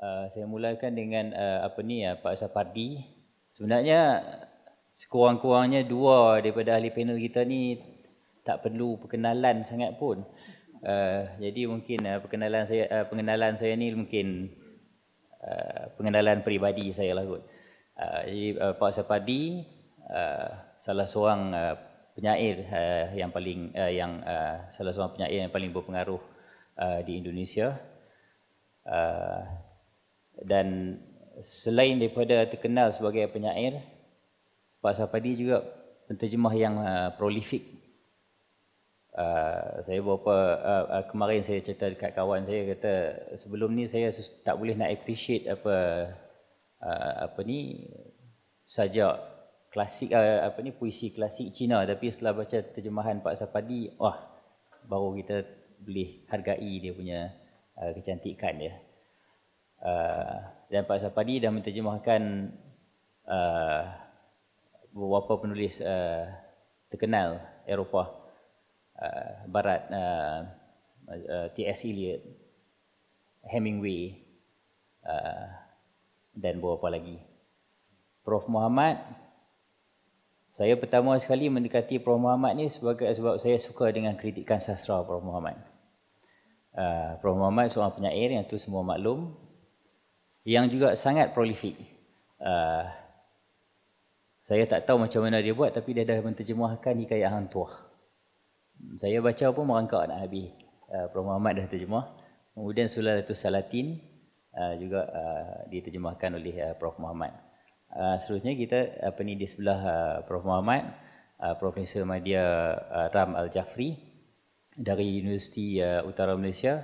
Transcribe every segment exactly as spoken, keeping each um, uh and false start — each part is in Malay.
Uh, saya mulakan dengan uh, apa ni ya, Pak Sapardi. Sebenarnya sekurang-kurangnya dua daripada ahli panel kita ni tak perlu perkenalan sangat pun. Uh, jadi mungkin uh, perkenalan saya uh, pengenalan saya ni mungkin uh, pengenalan peribadi saya lah kot. Uh, jadi uh, Pak Sapardi uh, salah seorang uh, penyair uh, yang paling uh, yang uh, salah seorang penyair yang paling berpengaruh uh, di Indonesia. Uh, dan selain daripada terkenal sebagai penyair, Pak Sapardi juga penterjemah yang uh, prolific. Uh, saya beberapa uh, uh, kemarin saya cerita dekat kawan saya, kata sebelum ni saya tak boleh nak appreciate apa uh, apa ni sajak klasik uh, apa ni puisi klasik Cina, tapi setelah baca terjemahan Pak Sapardi, wah, baru kita boleh hargai dia punya uh, kecantikan dia. Uh, dan Pak Sapardi dah menterjemahkan uh, beberapa penulis uh, terkenal Eropah Uh, Barat, uh, uh, T S Eliot, Hemingway uh, dan beberapa lagi. Prof Muhammad, saya pertama sekali mendekati Prof Muhammad ni sebagai sebab saya suka dengan kritikan sastra Prof Muhammad. Uh, Prof Muhammad seorang penyair yang tu semua maklum, yang juga sangat prolifik. Uh, saya tak tahu macam mana dia buat, tapi dia dah menterjemahkan Hikayat Hang Tuah. Saya baca pun merangkak nak habis. Uh, Prof Muhammad dah terjemah. Kemudian Sulalatus Salatin uh, juga uh, diterjemahkan oleh uh, Prof Muhammad. Uh, seterusnya kita apa ni di sebelah uh, Prof Muhammad, uh, Profesor Madya uh, Ramli Jaffri dari Universiti uh, Utara Malaysia.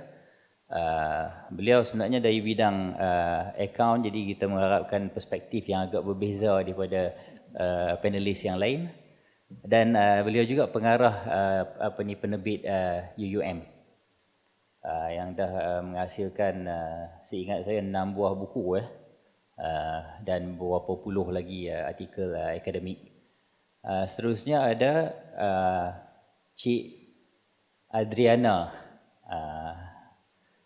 Uh, beliau sebenarnya dari bidang uh, akaun, jadi kita mengharapkan perspektif yang agak berbeza daripada uh, panelis yang lain. Dan uh, beliau juga pengarah uh, apa ni penerbit uh, U U M uh, yang dah uh, menghasilkan uh, seingat saya enam buah buku eh uh, dan beberapa puluh lagi uh, artikel uh, akademik. Uh, seterusnya ada uh, Cik Adriana uh,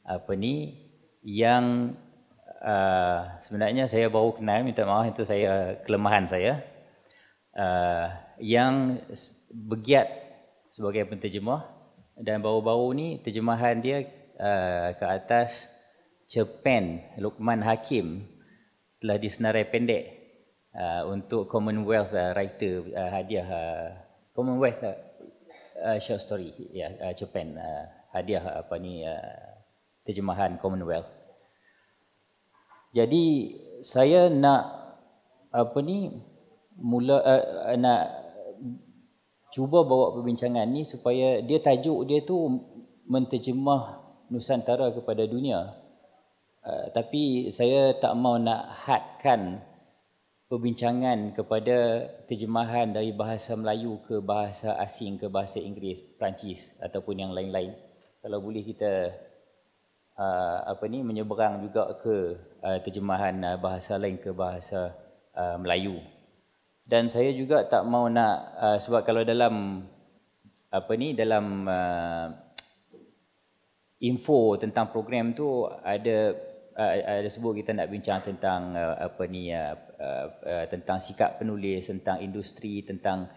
apa ni yang uh, sebenarnya saya baru kenal, minta maaf itu saya kelemahan saya. Uh, yang bergiat sebagai penterjemah, dan baru-baru ni terjemahan dia uh, ke atas cerpen Luqman Hakim telah disenarai pendek uh, untuk Commonwealth uh, writer uh, hadiah uh, Commonwealth uh, uh, short story ya yeah, uh, cerpen uh, hadiah apa ni uh, terjemahan Commonwealth. Jadi saya nak apa ni mula uh, nak cuba bawa perbincangan ni supaya dia tajuk dia tu menterjemah Nusantara kepada dunia. Uh, tapi saya tak mau nak hadkan perbincangan kepada terjemahan dari bahasa Melayu ke bahasa asing, ke bahasa Inggeris, Perancis ataupun yang lain-lain. Kalau boleh kita uh, apa ni menyeberang juga ke uh, terjemahan uh, bahasa lain, ke bahasa uh, Melayu. Dan saya juga tak mau nak uh, sebab kalau dalam apa ni dalam uh, info tentang program tu ada uh, ada sebut kita nak bincang tentang uh, apa ni uh, uh, uh, tentang sikap penulis, tentang industri, tentang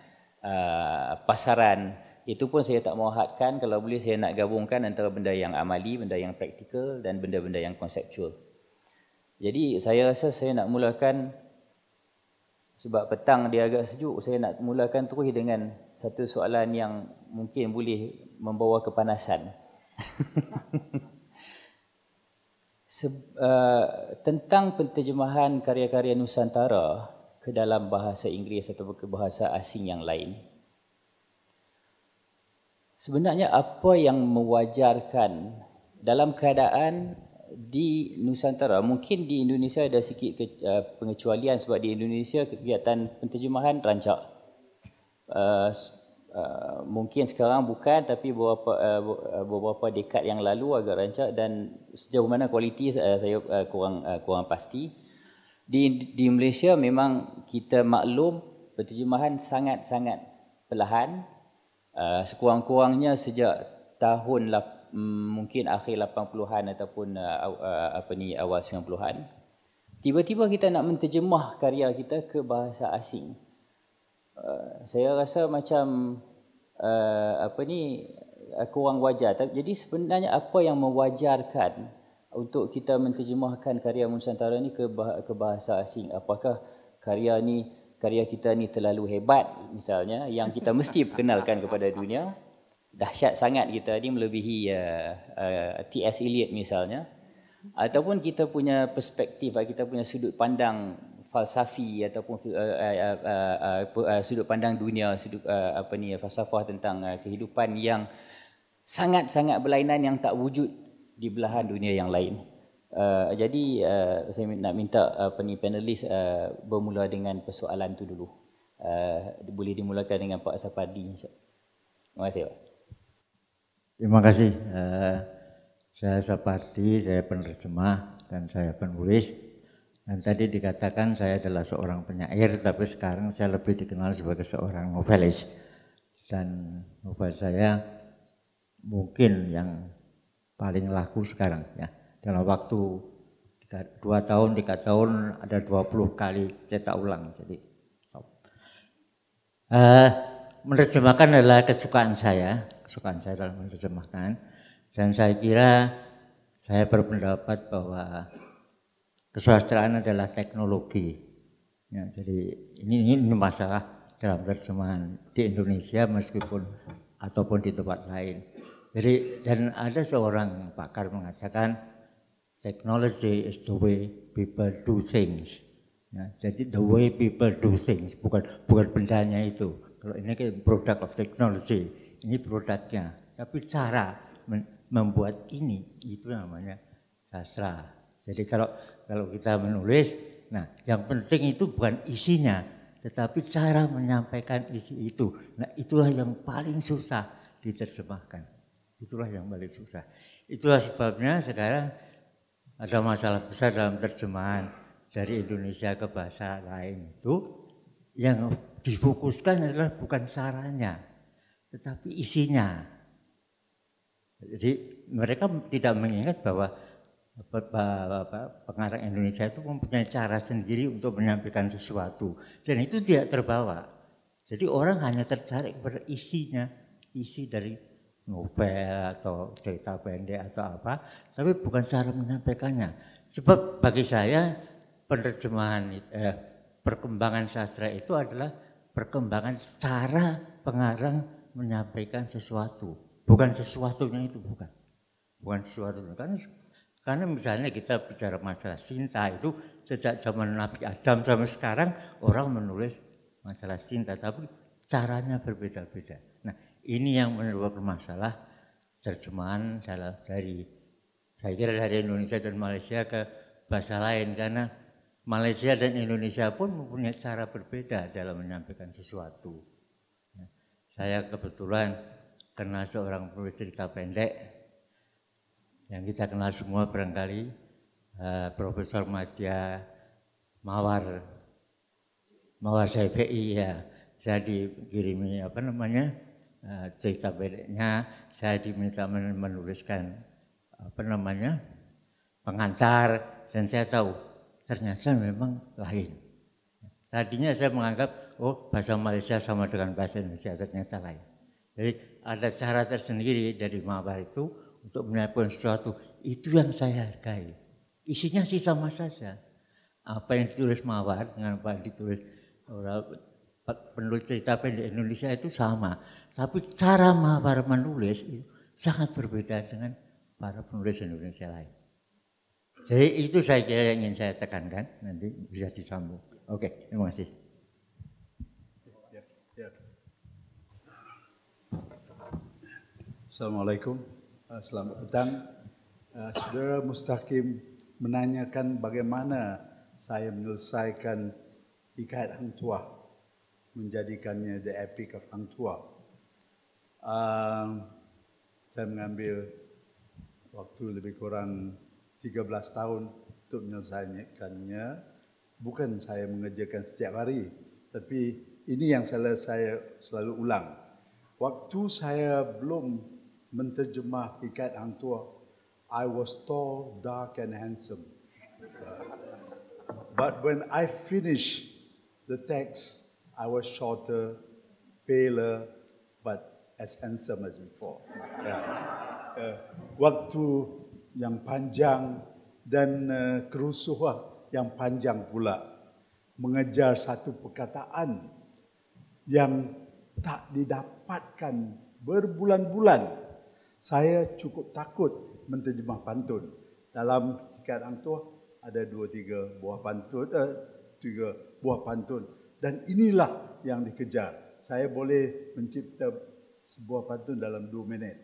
uh, pasaran. Itu pun saya tak mau hadkan. Kalau boleh saya nak gabungkan antara benda yang amali, benda yang praktikal dan benda-benda yang konseptual. Jadi saya rasa saya nak mulakan, sebab petang dia agak sejuk, saya nak mulakan terus dengan satu soalan yang mungkin boleh membawa kepanasan. Se- uh, tentang penterjemahan karya-karya Nusantara ke dalam bahasa Inggeris atau ke bahasa asing yang lain. Sebenarnya apa yang mewajarkan dalam keadaan di Nusantara, mungkin di Indonesia ada sikit ke, uh, pengecualian sebab di Indonesia kegiatan penterjemahan rancak. Uh, uh, mungkin sekarang bukan, tapi beberapa uh, beberapa dekad yang lalu agak rancak, dan sejauh mana kualiti uh, saya uh, kurang uh, kurang pasti. Di di Malaysia memang kita maklum penterjemahan sangat-sangat perlahan. Uh, sekurang-kurangnya sejak tahun mungkin akhir lapan puluhan ataupun uh, apa ni awal sembilan puluhan, tiba-tiba kita nak menterjemah karya kita ke bahasa asing. Uh, saya rasa macam uh, apa ni kurang wajar. Jadi sebenarnya apa yang mewajarkan untuk kita menterjemahkan karya Nusantara ni ke ke bahasa asing? Apakah karya ni karya kita ni terlalu hebat misalnya yang kita mesti perkenalkan kepada dunia? Dahsyat sangat kita ni, melebihi uh, uh, T S. Eliot misalnya, ataupun kita punya perspektif, kita punya sudut pandang falsafi ataupun uh, uh, uh, uh, uh, sudut pandang dunia, sudut uh, apa ni falsafah tentang uh, kehidupan yang sangat-sangat berlainan, yang tak wujud di belahan dunia yang lain. Uh, jadi uh, saya nak minta apa ni panelis uh, bermula dengan persoalan tu dulu. Uh, boleh dimulakan dengan Pak Sapardi. Terima kasih, Pak. Terima kasih. Uh, saya Sapardi, saya penerjemah dan saya penulis. Dan tadi dikatakan saya adalah seorang penyair, tapi sekarang saya lebih dikenal sebagai seorang novelis. Dan novel saya mungkin yang paling laku sekarang, ya. Dalam waktu dua tahun, tiga tahun ada dua puluh kali cetak ulang. Jadi uh, menerjemahkan adalah kesukaan saya. Kesukaan saya dalam menerjemahkan, dan saya kira saya berpendapat bahwa kesusastraan adalah teknologi, ya, jadi ini, ini masalah dalam terjemahan di Indonesia meskipun ataupun di tempat lain. Jadi, dan ada seorang pakar mengatakan technology is the way people do things, ya, jadi the way people do things, bukan bukan bendanya itu. Kalau ini kan product of technology, ini produknya, tapi cara membuat ini itu namanya sastra. Jadi kalau kalau kita menulis, nah yang penting itu bukan isinya, tetapi cara menyampaikan isi itu. Nah itulah yang paling susah diterjemahkan. Itulah yang paling susah. Itulah sebabnya sekarang ada masalah besar dalam terjemahan dari Indonesia ke bahasa lain itu. Yang difokuskan adalah bukan caranya, tetapi isinya. Jadi mereka tidak mengingat bahwa pengarang Indonesia itu mempunyai cara sendiri untuk menyampaikan sesuatu, dan itu tidak terbawa. Jadi orang hanya tertarik pada isinya, isi dari novel atau cerita pendek atau apa, tapi bukan cara menyampaikannya. Sebab bagi saya penerjemahan, eh, perkembangan sastra itu adalah perkembangan cara pengarang menyampaikan sesuatu, bukan sesuatunya itu, bukan bukan sesuatu. Karena, karena misalnya kita bicara masalah cinta itu, sejak zaman Nabi Adam sampai sekarang orang menulis masalah cinta, tapi caranya berbeda-beda. Nah ini yang menyebabkan masalah terjemahan dari, saya kira dari Indonesia dan Malaysia ke bahasa lain, karena Malaysia dan Indonesia pun mempunyai cara berbeda dalam menyampaikan sesuatu. Saya kebetulan kenal seorang penulis cerita pendek yang kita kenal semua barangkali, uh, Profesor Madya Mawar, Mawar C P I, ya. Saya dikirimi apa namanya uh, cerita pendeknya, saya diminta menuliskan apa namanya pengantar, dan saya tahu ternyata memang lain. Tadinya saya menganggap oh bahasa Malaysia sama dengan bahasa Indonesia, ternyata lain. Jadi ada cara tersendiri dari Mawar itu untuk menyampaikan sesuatu. Itu yang saya hargai. Isinya sih sama saja. Apa yang ditulis Mawar dengan apa yang ditulis orang penulis cerita pendek Indonesia itu sama. Tapi cara Mawar menulis itu sangat berbeda dengan para penulis Indonesia lain. Jadi itu saya kira yang ingin saya tekankan. Nanti bisa disambung. Oke, terima kasih. Assalamualaikum, selamat petang. Uh, Saudara Mustaqim menanyakan bagaimana saya menyelesaikan Hikayat Hang Tuah, menjadikannya The Epic of Hang Tuah. Uh, saya mengambil waktu lebih kurang tiga belas tahun untuk menyelesaikannya. Bukan saya mengerjakan setiap hari, tapi ini yang saya, saya selalu ulang. Waktu saya belum menterjemah Hikayat Hang Tuah. I was tall, dark and handsome. But when I finished the text, I was shorter, paler, but as handsome as before. Yeah. Uh, waktu yang panjang dan uh, kerusuhan yang panjang pula mengejar satu perkataan yang tak didapatkan berbulan-bulan. Saya cukup takut menterjemah pantun. Dalam Hikayat Hang Tuah ada dua tiga buah pantun, eh, tiga buah pantun, dan inilah yang dikejar. Saya boleh mencipta sebuah pantun dalam dua minit,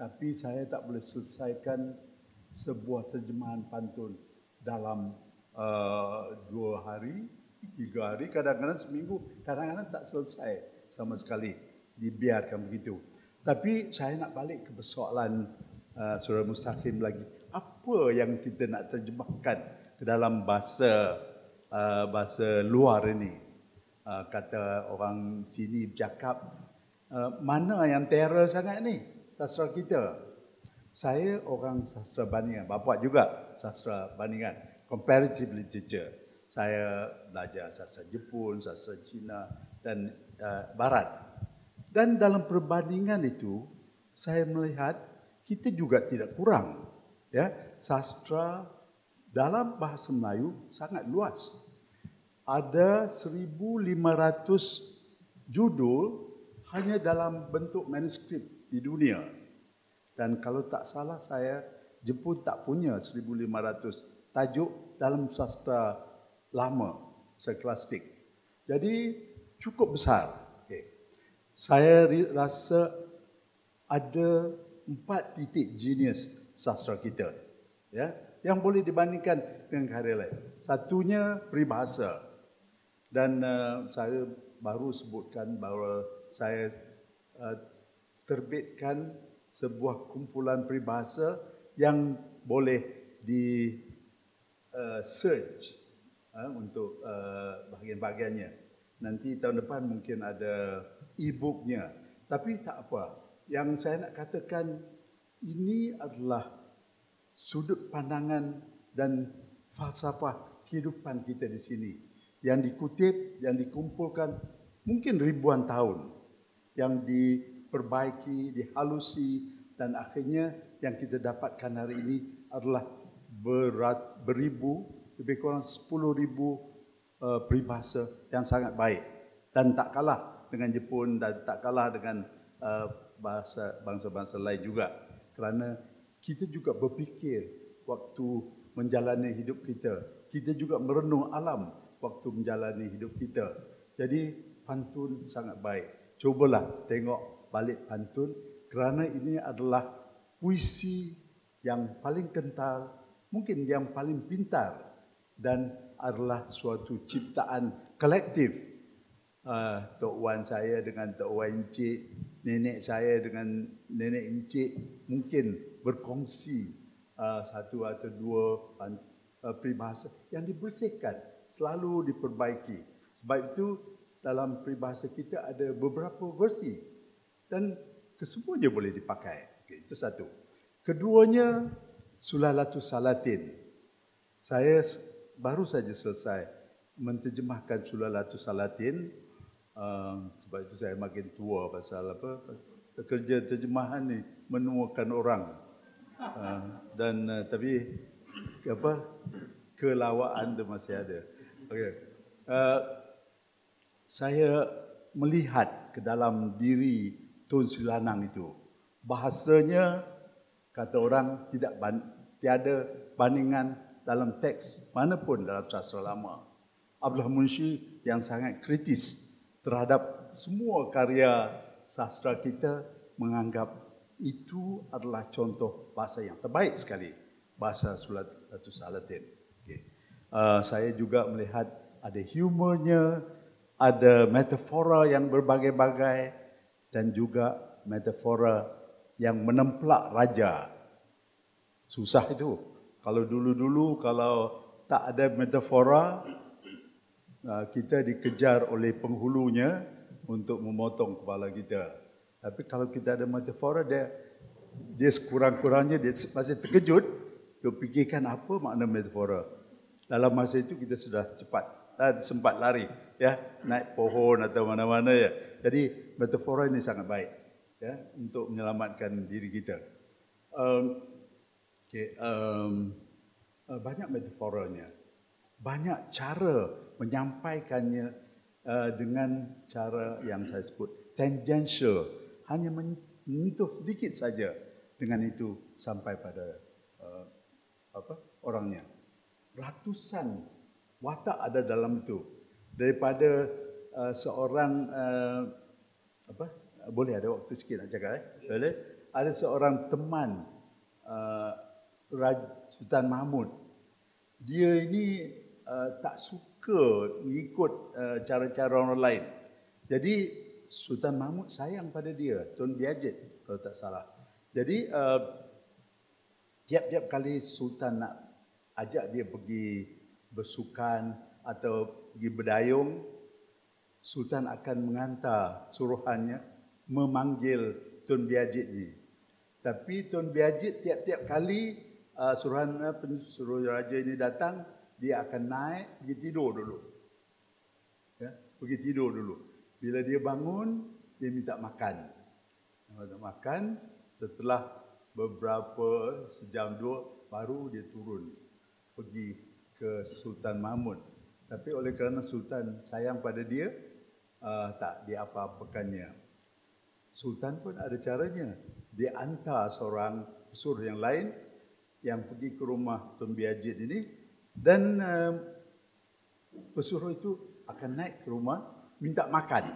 tapi saya tak boleh selesaikan sebuah terjemahan pantun dalam uh, dua hari, tiga hari, kadang-kadang seminggu, kadang-kadang tak selesai sama sekali, dibiarkan begitu. Tapi saya nak balik ke persoalan uh, Saudara Mustaqim lagi. Apa yang kita nak terjemahkan ke dalam bahasa Uh, bahasa luar ini, uh, kata orang sini bercakap, uh, mana yang terror sangat ni sastra kita. Saya orang sastra bandingan, bapa juga sastra bandingan, comparative literature. Saya belajar sastra Jepun, sastra Cina dan uh, Barat. Dan dalam perbandingan itu, saya melihat kita juga tidak kurang, ya, sastra dalam bahasa Melayu sangat luas. Ada seribu lima ratus judul hanya dalam bentuk manuskrip di dunia. Dan kalau tak salah saya, Jepun tak punya seribu lima ratus tajuk dalam sastra lama, sarkastik. Jadi cukup besar. Okay. Saya rasa ada empat titik genius sastra kita. Ya. Yang boleh dibandingkan dengan karya lain. Satunya peribahasa. Dan uh, saya baru sebutkan bahawa saya uh, terbitkan sebuah kumpulan peribahasa yang boleh di uh, search uh, untuk uh, bahagian-bahagiannya. Nanti tahun depan mungkin ada e-booknya. Tapi tak apa. Yang saya nak katakan ini adalah sudut pandangan dan falsafah kehidupan kita di sini yang dikutip, yang dikumpulkan mungkin ribuan tahun, yang diperbaiki, dihalusi, dan akhirnya yang kita dapatkan hari ini adalah berat, beribu, lebih kurang sepuluh ribu uh, peribahasa yang sangat baik dan tak kalah dengan Jepun dan tak kalah dengan uh, bahasa, bangsa-bangsa lain juga, kerana kita juga berfikir waktu menjalani hidup kita. Kita juga merenung alam waktu menjalani hidup kita. Jadi pantun sangat baik. Cubalah tengok balik pantun kerana ini adalah puisi yang paling kental, mungkin yang paling pintar dan adalah suatu ciptaan kolektif. Uh, Tok Wan saya dengan Tok Wan Encik, nenek saya dengan nenek Encik mungkin berkongsi uh, satu atau dua uh, peribahasa yang dibersihkan, selalu diperbaiki. Sebab itu dalam peribahasa kita ada beberapa versi dan kesemuanya boleh dipakai. Okay, itu satu. Keduanya, Sulalatus Salatin. Saya baru saja selesai menterjemahkan Sulalatus Salatin. Uh, sebab itu saya makin tua pasal apa, kerja terjemahan ni menuakan orang. Uh, dan uh, tapi apa kelawaan dia masih ada. Okay. Uh, saya melihat ke dalam diri Tun Sri Lanang itu, bahasanya kata orang tidak ban, tiada bandingan dalam teks manapun dalam sastra lama. Abdullah Munshi yang sangat kritis terhadap semua karya sastra kita menganggap itu adalah contoh bahasa yang terbaik sekali, bahasa Sulalatus Salatin. Okay. Uh, saya juga melihat ada humornya, ada metafora yang berbagai-bagai dan juga metafora yang menemplak raja. Susah itu. Kalau dulu-dulu kalau tak ada metafora, uh, kita dikejar oleh penghulunya untuk memotong kepala kita. Tapi kalau kita ada metafora, dia dia sekurang-kurangnya, dia masih terkejut, dia fikirkan apa makna metafora. Dalam masa itu kita sudah cepat dan sempat lari, ya, naik pohon atau mana-mana, ya. Jadi metafora ini sangat baik, ya, untuk menyelamatkan diri kita. Um, okay, um, banyak metaforanya, banyak cara menyampaikannya uh, dengan cara yang saya sebut tangential, hanya menyentuh sedikit saja, dengan itu sampai pada uh, apa orangnya. Ratusan watak ada dalam itu, daripada uh, seorang uh, apa boleh ada waktu sikit nak cakap eh? Boleh ada seorang teman uh, Sultan Mahmud. Dia ini uh, tak suka mengikut uh, cara-cara orang lain. Jadi Sultan Mahmud sayang pada dia, Tun Biajid kalau tak salah. Jadi uh, tiap-tiap kali Sultan nak ajak dia pergi bersukan atau pergi berdayung, Sultan akan mengantar suruhannya memanggil Tun Biajid ni. Tapi Tun Biajid tiap-tiap kali uh, suruhan suruh raja ini datang, dia akan naik pergi tidur dulu. Ya, pergi tidur dulu. Bila dia bangun, dia minta makan. Minta makan, setelah beberapa sejam dua baru dia turun pergi ke Sultan Mahmud. Tapi oleh kerana Sultan sayang pada dia, uh, tak dia apa-apakannya. Sultan pun ada caranya. Dia hantar seorang pesuruh yang lain yang pergi ke rumah Tun Biajid ini, dan uh, pesuruh itu akan naik ke rumah minta makan.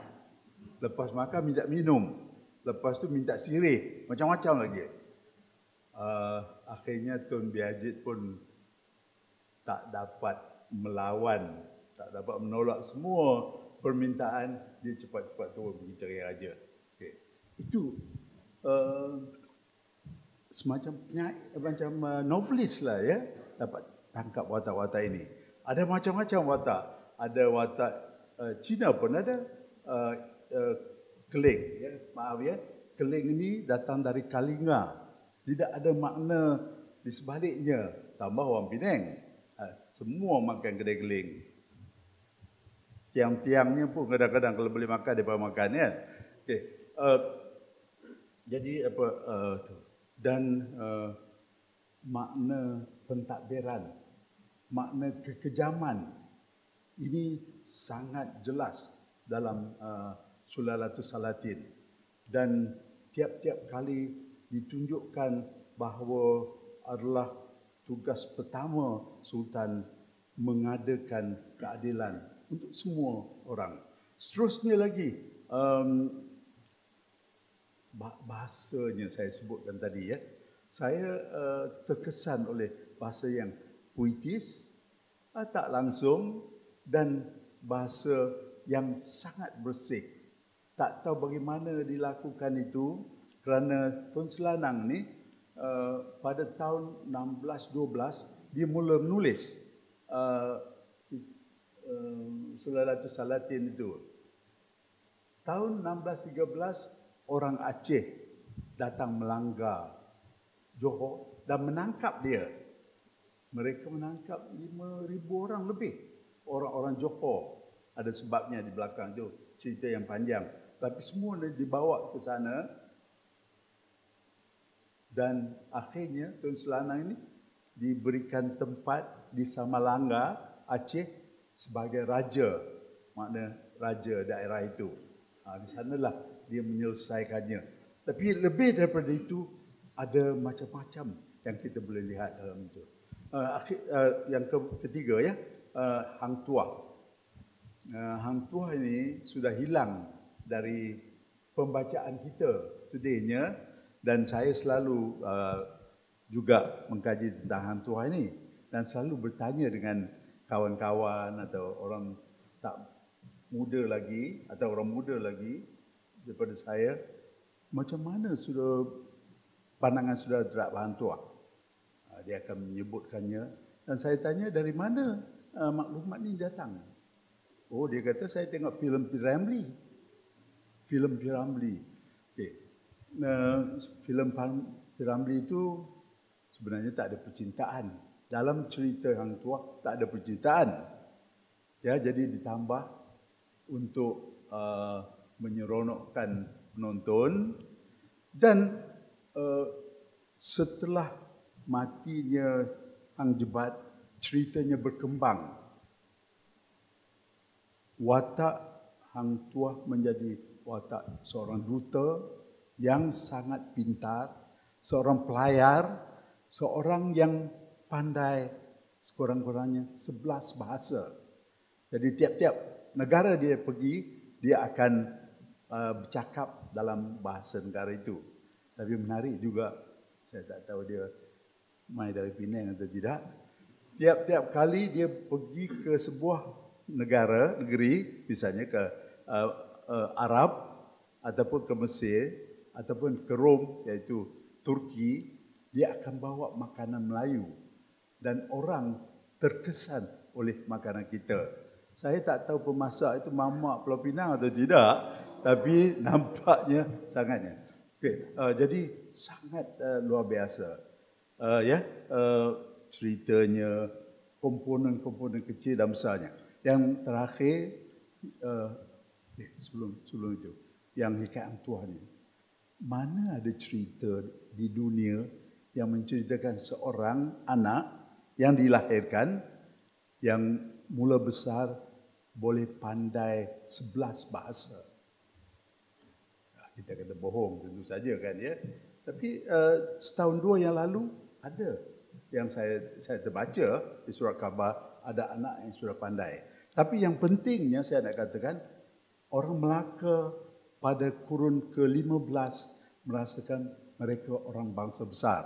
Lepas makan minta minum. Lepas tu minta sirih, macam-macam lagi. Uh, akhirnya Tun Biajid pun tak dapat melawan, tak dapat menolak semua permintaan, dia cepat-cepat turun pergi cari raja. Okay. Itu Uh, semacam macam uh, novelis lah, ya, dapat tangkap watak-watak ini. Ada macam-macam watak. Ada watak uh, Cina pun ada, uh, uh, keling, ya, maaf ya, keling ini datang dari Kalinga, tidak ada makna di sebaliknya. Tambah orang Penang, uh, semua makan kedai keling. Tiang-tiangnya pun kadang-kadang kalau boleh makan dia pun makan, ya. Okay. Uh, Jadi apa uh, dan uh, makna pentadbiran, makna kekejaman ini sangat jelas dalam uh, Sulalatus Salatin, dan tiap-tiap kali ditunjukkan bahawa adalah tugas pertama Sultan mengadakan keadilan untuk semua orang. Seterusnya lagi, um, bahasanya saya sebutkan tadi, ya. Saya uh, terkesan oleh bahasa yang puitis, uh, tak langsung, dan bahasa yang sangat bersih. Tak tahu bagaimana dilakukan itu, kerana Tun Sri Lanang ni uh, pada tahun enam belas dua belas dia mula menulis uh, uh, Sulalatus Salatin itu. Tahun enam belas tiga belas orang Aceh datang melanggar Johor dan menangkap dia. Mereka menangkap lima ribu orang lebih, orang-orang Johor. Ada sebabnya di belakang tu, cerita yang panjang. Tapi semua dibawa ke sana, dan akhirnya Tun Sri Lanang ini diberikan tempat di Samalanga, Aceh, sebagai raja. Makna raja daerah itu. Ha, di sanalah dia menyelesaikannya. Tapi lebih daripada itu, ada macam-macam yang kita boleh lihat dalam itu. Uh, akhir, uh, yang ketiga, ya, uh, Hang Tuah. Uh, Hang Tuah ini sudah hilang dari pembacaan kita, sedihnya, dan saya selalu uh, juga mengkaji tentang Hang Tuah ini, dan selalu bertanya dengan kawan-kawan atau orang tak muda lagi atau orang muda lagi daripada saya, macam mana sudah pandangan saudara terhadap Hang Tuah. Dia akan menyebutkannya, dan saya tanya dari mana uh, maklumat ini datang. Oh, dia kata saya tengok filem P. Ramlee. Filem P. Ramlee. Okey. Nah, uh, filem P. P. Ramlee itu sebenarnya tak ada percintaan. Dalam cerita Hang Tuah tak ada percintaan. Ya, jadi ditambah untuk uh, menyeronokkan penonton. Dan uh, setelah matinya Hang Jebat, ceritanya berkembang. Watak Hang Tuah menjadi watak seorang duta yang sangat pintar, seorang pelayar, seorang yang pandai sekurang-kurangnya sebelas bahasa. Jadi tiap-tiap negara dia pergi, dia akan uh, bercakap dalam bahasa negara itu. Tapi menarik juga, saya tak tahu dia mai dari Penang atau tidak. Tiap-tiap kali dia pergi ke sebuah negara, negeri, misalnya ke uh, uh, Arab, ataupun ke Mesir, ataupun ke Rom, iaitu Turki, dia akan bawa makanan Melayu dan orang terkesan oleh makanan kita. Saya tak tahu pemasak itu mamak Pulau Pinang atau tidak, tapi nampaknya sangatnya. Okay, uh, jadi sangat uh, luar biasa. Uh, ya, yeah, uh, ceritanya, komponen-komponen kecil dan besarnya. Yang terakhir, uh, eh, sebelum sebelum itu, yang Hikayat Hang Tuah ni, mana ada cerita di dunia yang menceritakan seorang anak yang dilahirkan, yang mula besar boleh pandai sebelas bahasa. Kita kata bohong, tentu saja kan ya. Tapi uh, setahun dua yang lalu ada yang saya saya terbaca di surat khabar, ada anak yang sudah pandai. Tapi yang pentingnya saya nak katakan, orang Melaka pada kurun ke lima belas merasakan mereka orang bangsa besar.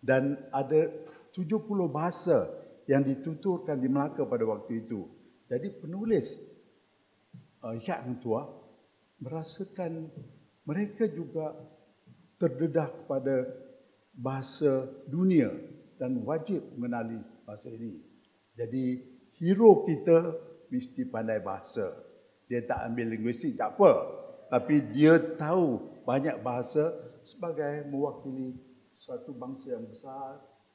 Dan ada tujuh puluh bahasa yang dituturkan di Melaka pada waktu itu. Jadi penulis uh, Hikayat Hang Tuah merasakan mereka juga terdedah kepada bahasa dunia dan wajib mengenali bahasa ini. Jadi hero kita mesti pandai bahasa. Dia tak ambil linguistik, tak apa. Tapi dia tahu banyak bahasa sebagai mewakili suatu bangsa yang besar,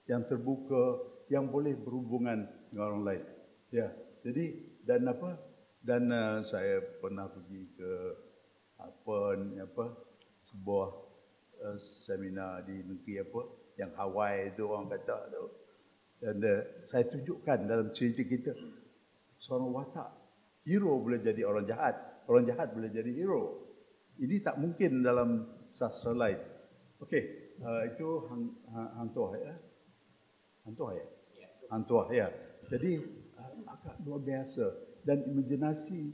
yang terbuka, yang boleh berhubungan dengan orang lain. Ya, jadi dan apa? Dan uh, saya pernah pergi ke apa apa sebuah uh, seminar di negeri apa yang Hawaii tu orang kata tu. Dan uh, saya tunjukkan dalam cerita kita seorang watak hero boleh jadi orang jahat, orang jahat boleh jadi hero. Ini tak mungkin dalam sastra lain. Okey, uh, itu Hang, Hang Tuah ya. Hang Tuah ya. Hang Tuah ya. Jadi uh, agak luar biasa dan imajinasi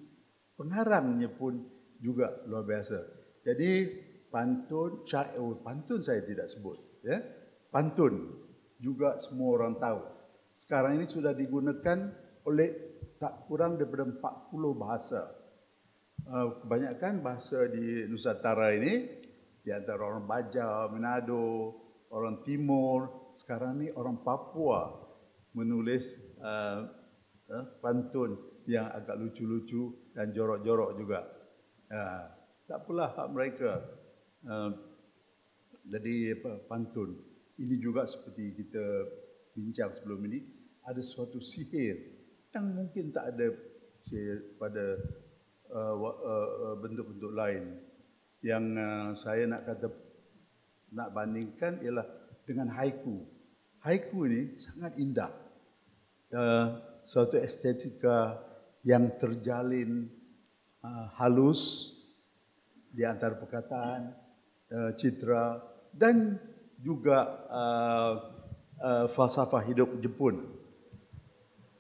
pengarangnya pun juga luar biasa. Jadi pantun, syair, oh, pantun saya tidak sebut ya. Pantun juga semua orang tahu. Sekarang ini sudah digunakan oleh tak kurang daripada empat puluh bahasa. Uh, kebanyakan bahasa di Nusantara ini di antara orang Baja, Manado, orang Timur, sekarang ni orang Papua menulis uh, uh, pantun yang agak lucu-lucu dan jorok-jorok juga. Uh, tak apalah hak mereka. Uh, jadi apa, pantun. Ini juga seperti kita bincang sebelum ini, ada suatu sihir yang mungkin tak ada sihir pada uh, uh, bentuk-bentuk lain. Yang uh, saya nak kata, nak bandingkan ialah dengan haiku. Haiku ni sangat indah. Uh, suatu estetika yang terjalin uh, halus di antara perkataan, uh, citra dan juga uh, uh, falsafah hidup Jepun.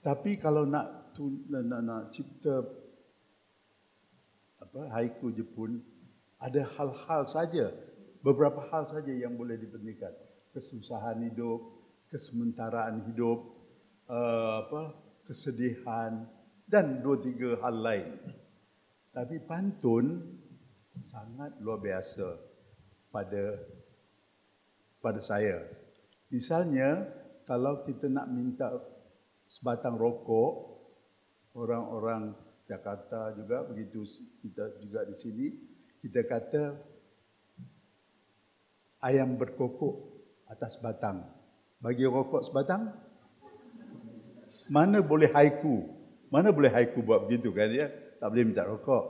Tapi kalau nak, tu, nak, nak cipta apa, haiku Jepun, ada hal-hal saja, beberapa hal saja yang boleh dipentingkan. Kesusahan hidup, kesementaraan hidup, uh, apa, kesedihan dan dua tiga hal lain. Tapi pantun sangat luar biasa pada pada saya. Misalnya kalau kita nak minta sebatang rokok, orang-orang Jakarta juga begitu, kita juga di sini. Kita kata ayam berkokok atas batang. Bagi rokok sebatang? Mana boleh haiku? Mana boleh haiku buat begitu kan ya? Tak boleh minta rokok.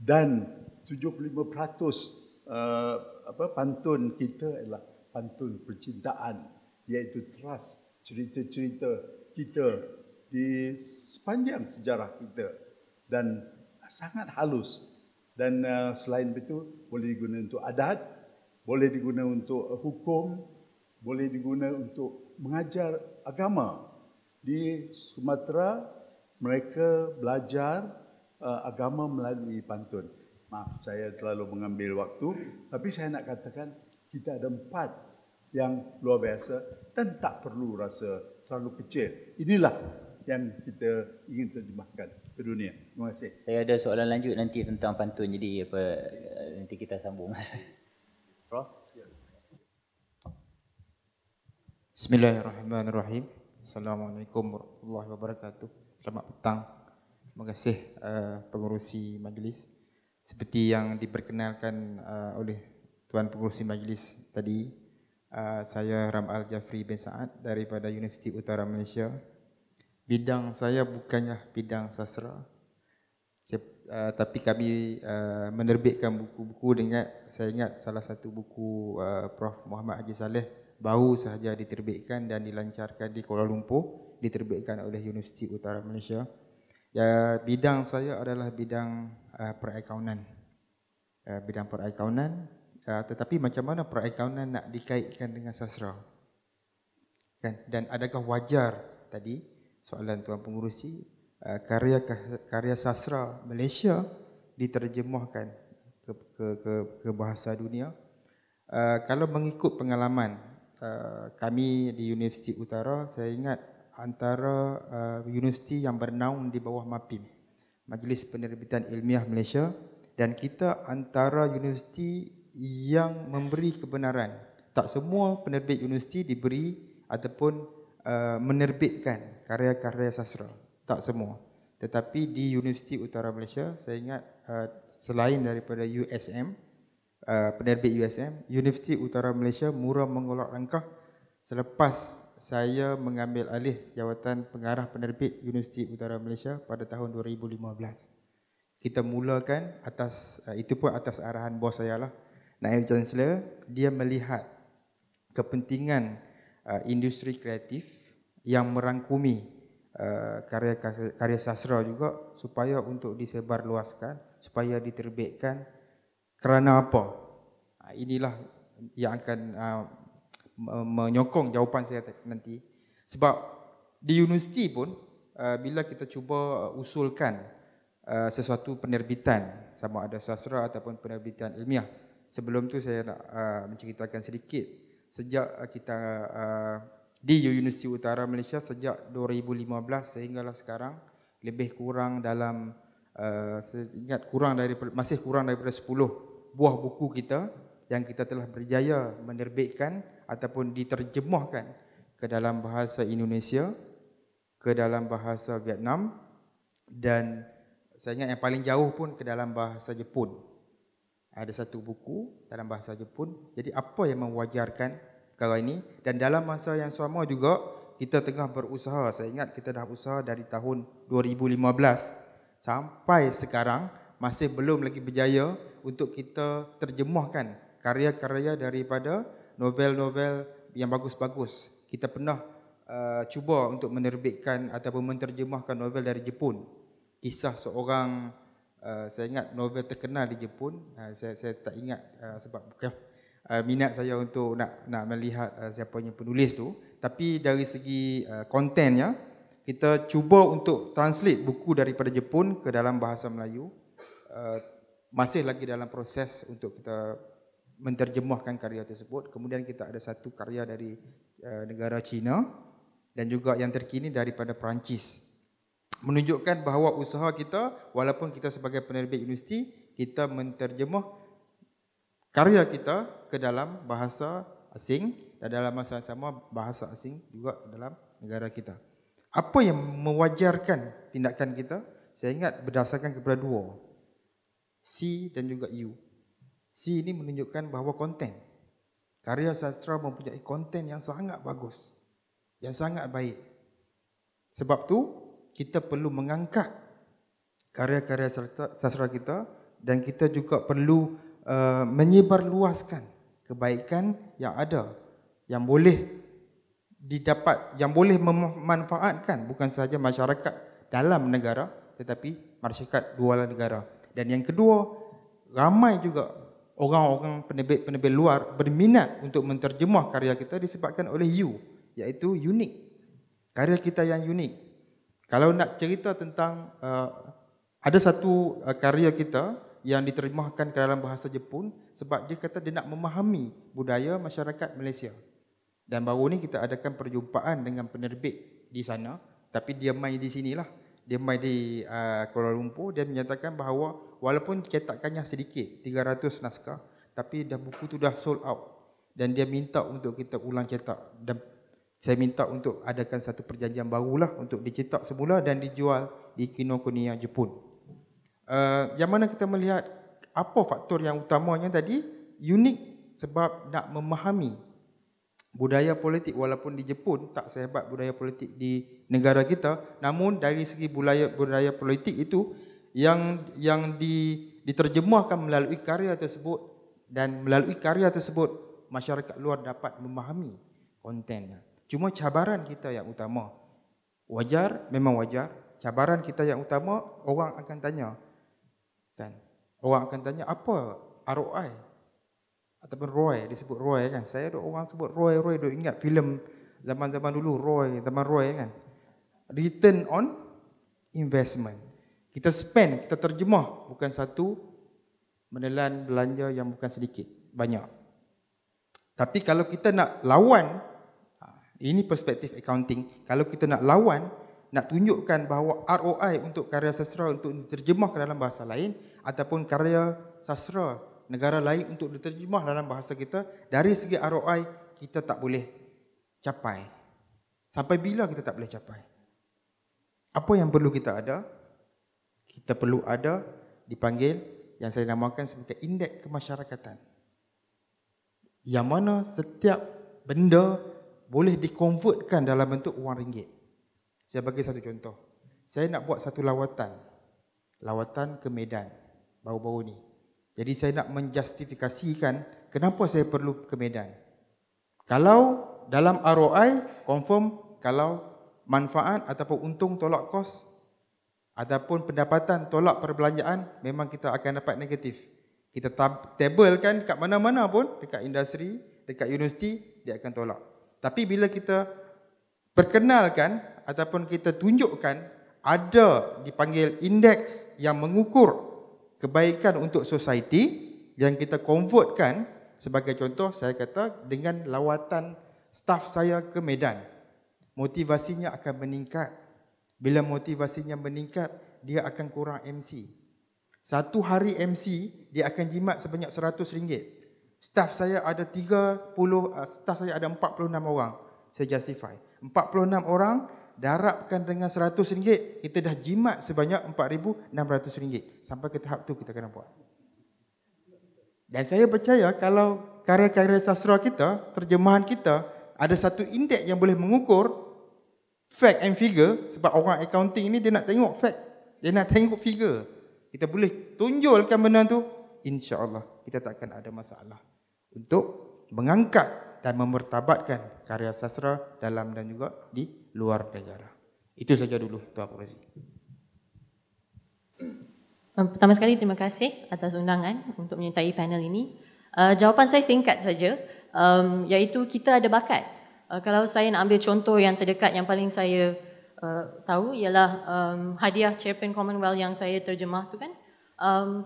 Dan tujuh puluh lima peratus uh, apa pantun kita adalah pantun percintaan, iaitu teras cerita-cerita kita di sepanjang sejarah kita dan sangat halus. Dan uh, selain itu boleh digunakan untuk adat, boleh digunakan untuk hukum, boleh digunakan untuk mengajar agama. Di Sumatera mereka belajar uh, agama melalui pantun. Maaf saya terlalu mengambil waktu, tapi saya nak katakan kita ada empat yang luar biasa dan tak perlu rasa terlalu kecil. Inilah yang kita ingin terjemahkan ke dunia. Terima kasih. Saya ada soalan lanjut nanti tentang pantun, jadi apa nanti kita sambung. Prof. Bismillahirrahmanirrahim. Assalamualaikum warahmatullahi wabarakatuh. Selamat petang. Terima kasih uh, pengerusi majlis. Seperti yang diperkenalkan uh, oleh Tuan Pengerusi Majlis tadi, uh, saya Ramli Jaffri bin Saad daripada Universiti Utara Malaysia. Bidang saya bukannya bidang sastra, uh, tapi kami uh, menerbitkan buku-buku. Dengan saya ingat salah satu buku uh, Prof Muhammad Haji Saleh baru sahaja diterbitkan dan dilancarkan di Kuala Lumpur, diterbitkan oleh Universiti Utara Malaysia. Ya, bidang saya adalah bidang uh, perakaunan, uh, bidang perakaunan. Uh, tetapi macam mana perakaunan nak dikaitkan dengan sastra? Kan? Dan adakah wajar tadi? Soalan Tuan Pengerusi, karya karya sastra Malaysia diterjemahkan ke ke ke, ke bahasa dunia. Uh, kalau mengikut pengalaman uh, kami di Universiti Utara, saya ingat antara uh, universiti yang bernaung di bawah MAPIM, Majlis Penerbitan Ilmiah Malaysia, dan kita antara universiti yang memberi kebenaran. Tak semua penerbit universiti diberi ataupun menerbitkan karya-karya sastra, tak semua. Tetapi di Universiti Utara Malaysia, saya ingat selain daripada U S M, penerbit U S M, Universiti Utara Malaysia mula mengulak langkah selepas saya mengambil alih jawatan pengarah penerbit Universiti Utara Malaysia pada tahun dua ribu lima belas. Kita mulakan atas, itu pun atas arahan bos saya lah, Naib Chancellor. Dia melihat kepentingan industri kreatif yang merangkumi uh, karya karya sastra juga, supaya untuk disebarluaskan, supaya diterbitkan. Kerana apa? Uh, inilah yang akan uh, menyokong jawapan saya nanti. Sebab di universiti pun uh, bila kita cuba usulkan uh, sesuatu penerbitan, sama ada sastra ataupun penerbitan ilmiah. Sebelum tu saya nak uh, menceritakan sedikit sejak kita uh, di Universiti Utara Malaysia sejak dua ribu lima belas sehinggalah sekarang, lebih kurang dalam uh, saya ingat kurang dari masih kurang daripada sepuluh buah buku kita yang kita telah berjaya menerbitkan ataupun diterjemahkan ke dalam bahasa Indonesia, ke dalam bahasa Vietnam, dan saya ingat yang paling jauh pun ke dalam bahasa Jepun. Ada satu buku dalam bahasa Jepun. Jadi apa yang mewajarkan kalau ini? Dan dalam masa yang sama juga kita tengah berusaha. Saya ingat kita dah usaha dari tahun dua ribu lima belas sampai sekarang masih belum lagi berjaya untuk kita terjemahkan karya-karya daripada novel-novel yang bagus-bagus. Kita pernah uh, cuba untuk menerbitkan ataupun menterjemahkan novel dari Jepun. Kisah seorang uh, saya ingat novel terkenal di Jepun. Uh, saya, saya tak ingat uh, sebab bukan Uh, minat saya untuk nak nak melihat uh, siapanya penulis tu, tapi dari segi uh, kontennya kita cuba untuk translate buku daripada Jepun ke dalam bahasa Melayu. Uh, masih lagi dalam proses untuk kita menterjemahkan karya tersebut. Kemudian kita ada satu karya dari uh, negara China dan juga yang terkini daripada Perancis, menunjukkan bahawa usaha kita walaupun kita sebagai penerbit universiti, kita menterjemah karya kita ke dalam bahasa asing dan dalam masa yang sama bahasa asing juga dalam negara kita. Apa yang mewajarkan tindakan kita? Saya ingat berdasarkan kepada dua, C dan juga U. C ini menunjukkan bahawa konten. Karya sastra mempunyai konten yang sangat bagus, yang sangat baik. Sebab tu kita perlu mengangkat karya-karya sastra kita dan kita juga perlu uh, menyebarluaskan kebaikan yang ada, yang boleh didapat, yang boleh memanfaatkan bukan sahaja masyarakat dalam negara tetapi masyarakat luar negara. Dan yang kedua, ramai juga orang-orang penerbit-penerbit luar berminat untuk menterjemah karya kita disebabkan oleh U, iaitu unik. Karya kita yang unik. Kalau nak cerita tentang uh, ada satu uh, karya kita yang diterjemahkan ke dalam bahasa Jepun sebab dia kata dia nak memahami budaya masyarakat Malaysia. Dan baru ni kita adakan perjumpaan dengan penerbit di sana, tapi dia main di sinilah. Dia main di uh, Kuala Lumpur, dia menyatakan bahawa walaupun cetakannya sedikit, tiga ratus naskah, tapi dah buku tu dah sold out. Dan dia minta untuk kita ulang cetak. Dan saya minta untuk adakan satu perjanjian barulah untuk dicetak semula dan dijual di Kinokuniya Jepun. Uh, yang mana kita melihat apa faktor yang utamanya tadi, unik sebab nak memahami budaya politik walaupun di Jepun tak sehebat budaya politik di negara kita, namun dari segi budaya budaya politik itu yang yang di, diterjemahkan melalui karya tersebut dan melalui karya tersebut masyarakat luar dapat memahami kontennya. Cuma cabaran kita yang utama, wajar memang wajar, cabaran kita yang utama orang akan tanya, kan? Orang akan tanya apa R O I ataupun R O I, disebut R O I kan? Saya ada orang sebut R O I, R O I duk ingat filem zaman-zaman dulu R O I, zaman R O I kan? Return on investment. Kita spend, kita terjemah bukan satu, menelan belanja yang bukan sedikit, banyak. Tapi kalau kita nak lawan, ini perspektif accounting, kalau kita nak lawan, nak tunjukkan bahawa R O I untuk karya sastra untuk diterjemah ke dalam bahasa lain ataupun karya sastra negara lain untuk diterjemah dalam bahasa kita, dari segi R O I kita tak boleh capai. Sampai bila kita tak boleh capai? Apa yang perlu kita ada? Kita perlu ada dipanggil yang saya namakan sebagai indeks kemasyarakatan. Yang mana setiap benda boleh dikonvertkan dalam bentuk wang ringgit. Saya bagi satu contoh. Saya nak buat satu lawatan. Lawatan ke Medan baru-baru ni. Jadi saya nak menjustifikasikan kenapa saya perlu ke Medan. Kalau dalam R O I confirm kalau manfaat ataupun untung tolak kos ataupun pendapatan tolak perbelanjaan, memang kita akan dapat negatif. Kita tabelkan kat mana-mana pun, dekat industri, dekat universiti, dia akan tolak. Tapi bila kita perkenalkan ataupun kita tunjukkan ada dipanggil indeks yang mengukur kebaikan untuk society yang kita convertkan, sebagai contoh saya kata dengan lawatan staf saya ke Medan, motivasinya akan meningkat. Bila motivasinya meningkat, dia akan kurang M C. Satu hari M C, dia akan jimat sebanyak seratus ringgit. Staff saya ada tiga puluh, uh, staff saya ada empat puluh enam orang. Saya justify. empat puluh enam orang, darabkan dengan seratus ringgit, kita dah jimat sebanyak empat ribu enam ratus ringgit. Sampai ke tahap tu kita kena buat. Dan saya percaya kalau karya-karya sastra kita, terjemahan kita, ada satu indeks yang boleh mengukur fact and figure, sebab orang accounting ni dia nak tengok fact, dia nak tengok figure. Kita boleh tunjukkan benda tu, insya-Allah kita tak akan ada masalah untuk mengangkat dan memertabatkan karya sastra dalam dan juga di luar negara. Itu saja dulu, Tuan Profesor. Pertama sekali terima kasih atas undangan untuk menyertai panel ini. Uh, jawapan saya singkat saja, um, iaitu kita ada bakat. Uh, kalau saya nak ambil contoh yang terdekat yang paling saya uh, tahu ialah um, hadiah cerpen Commonwealth yang saya terjemah tu kan. Um,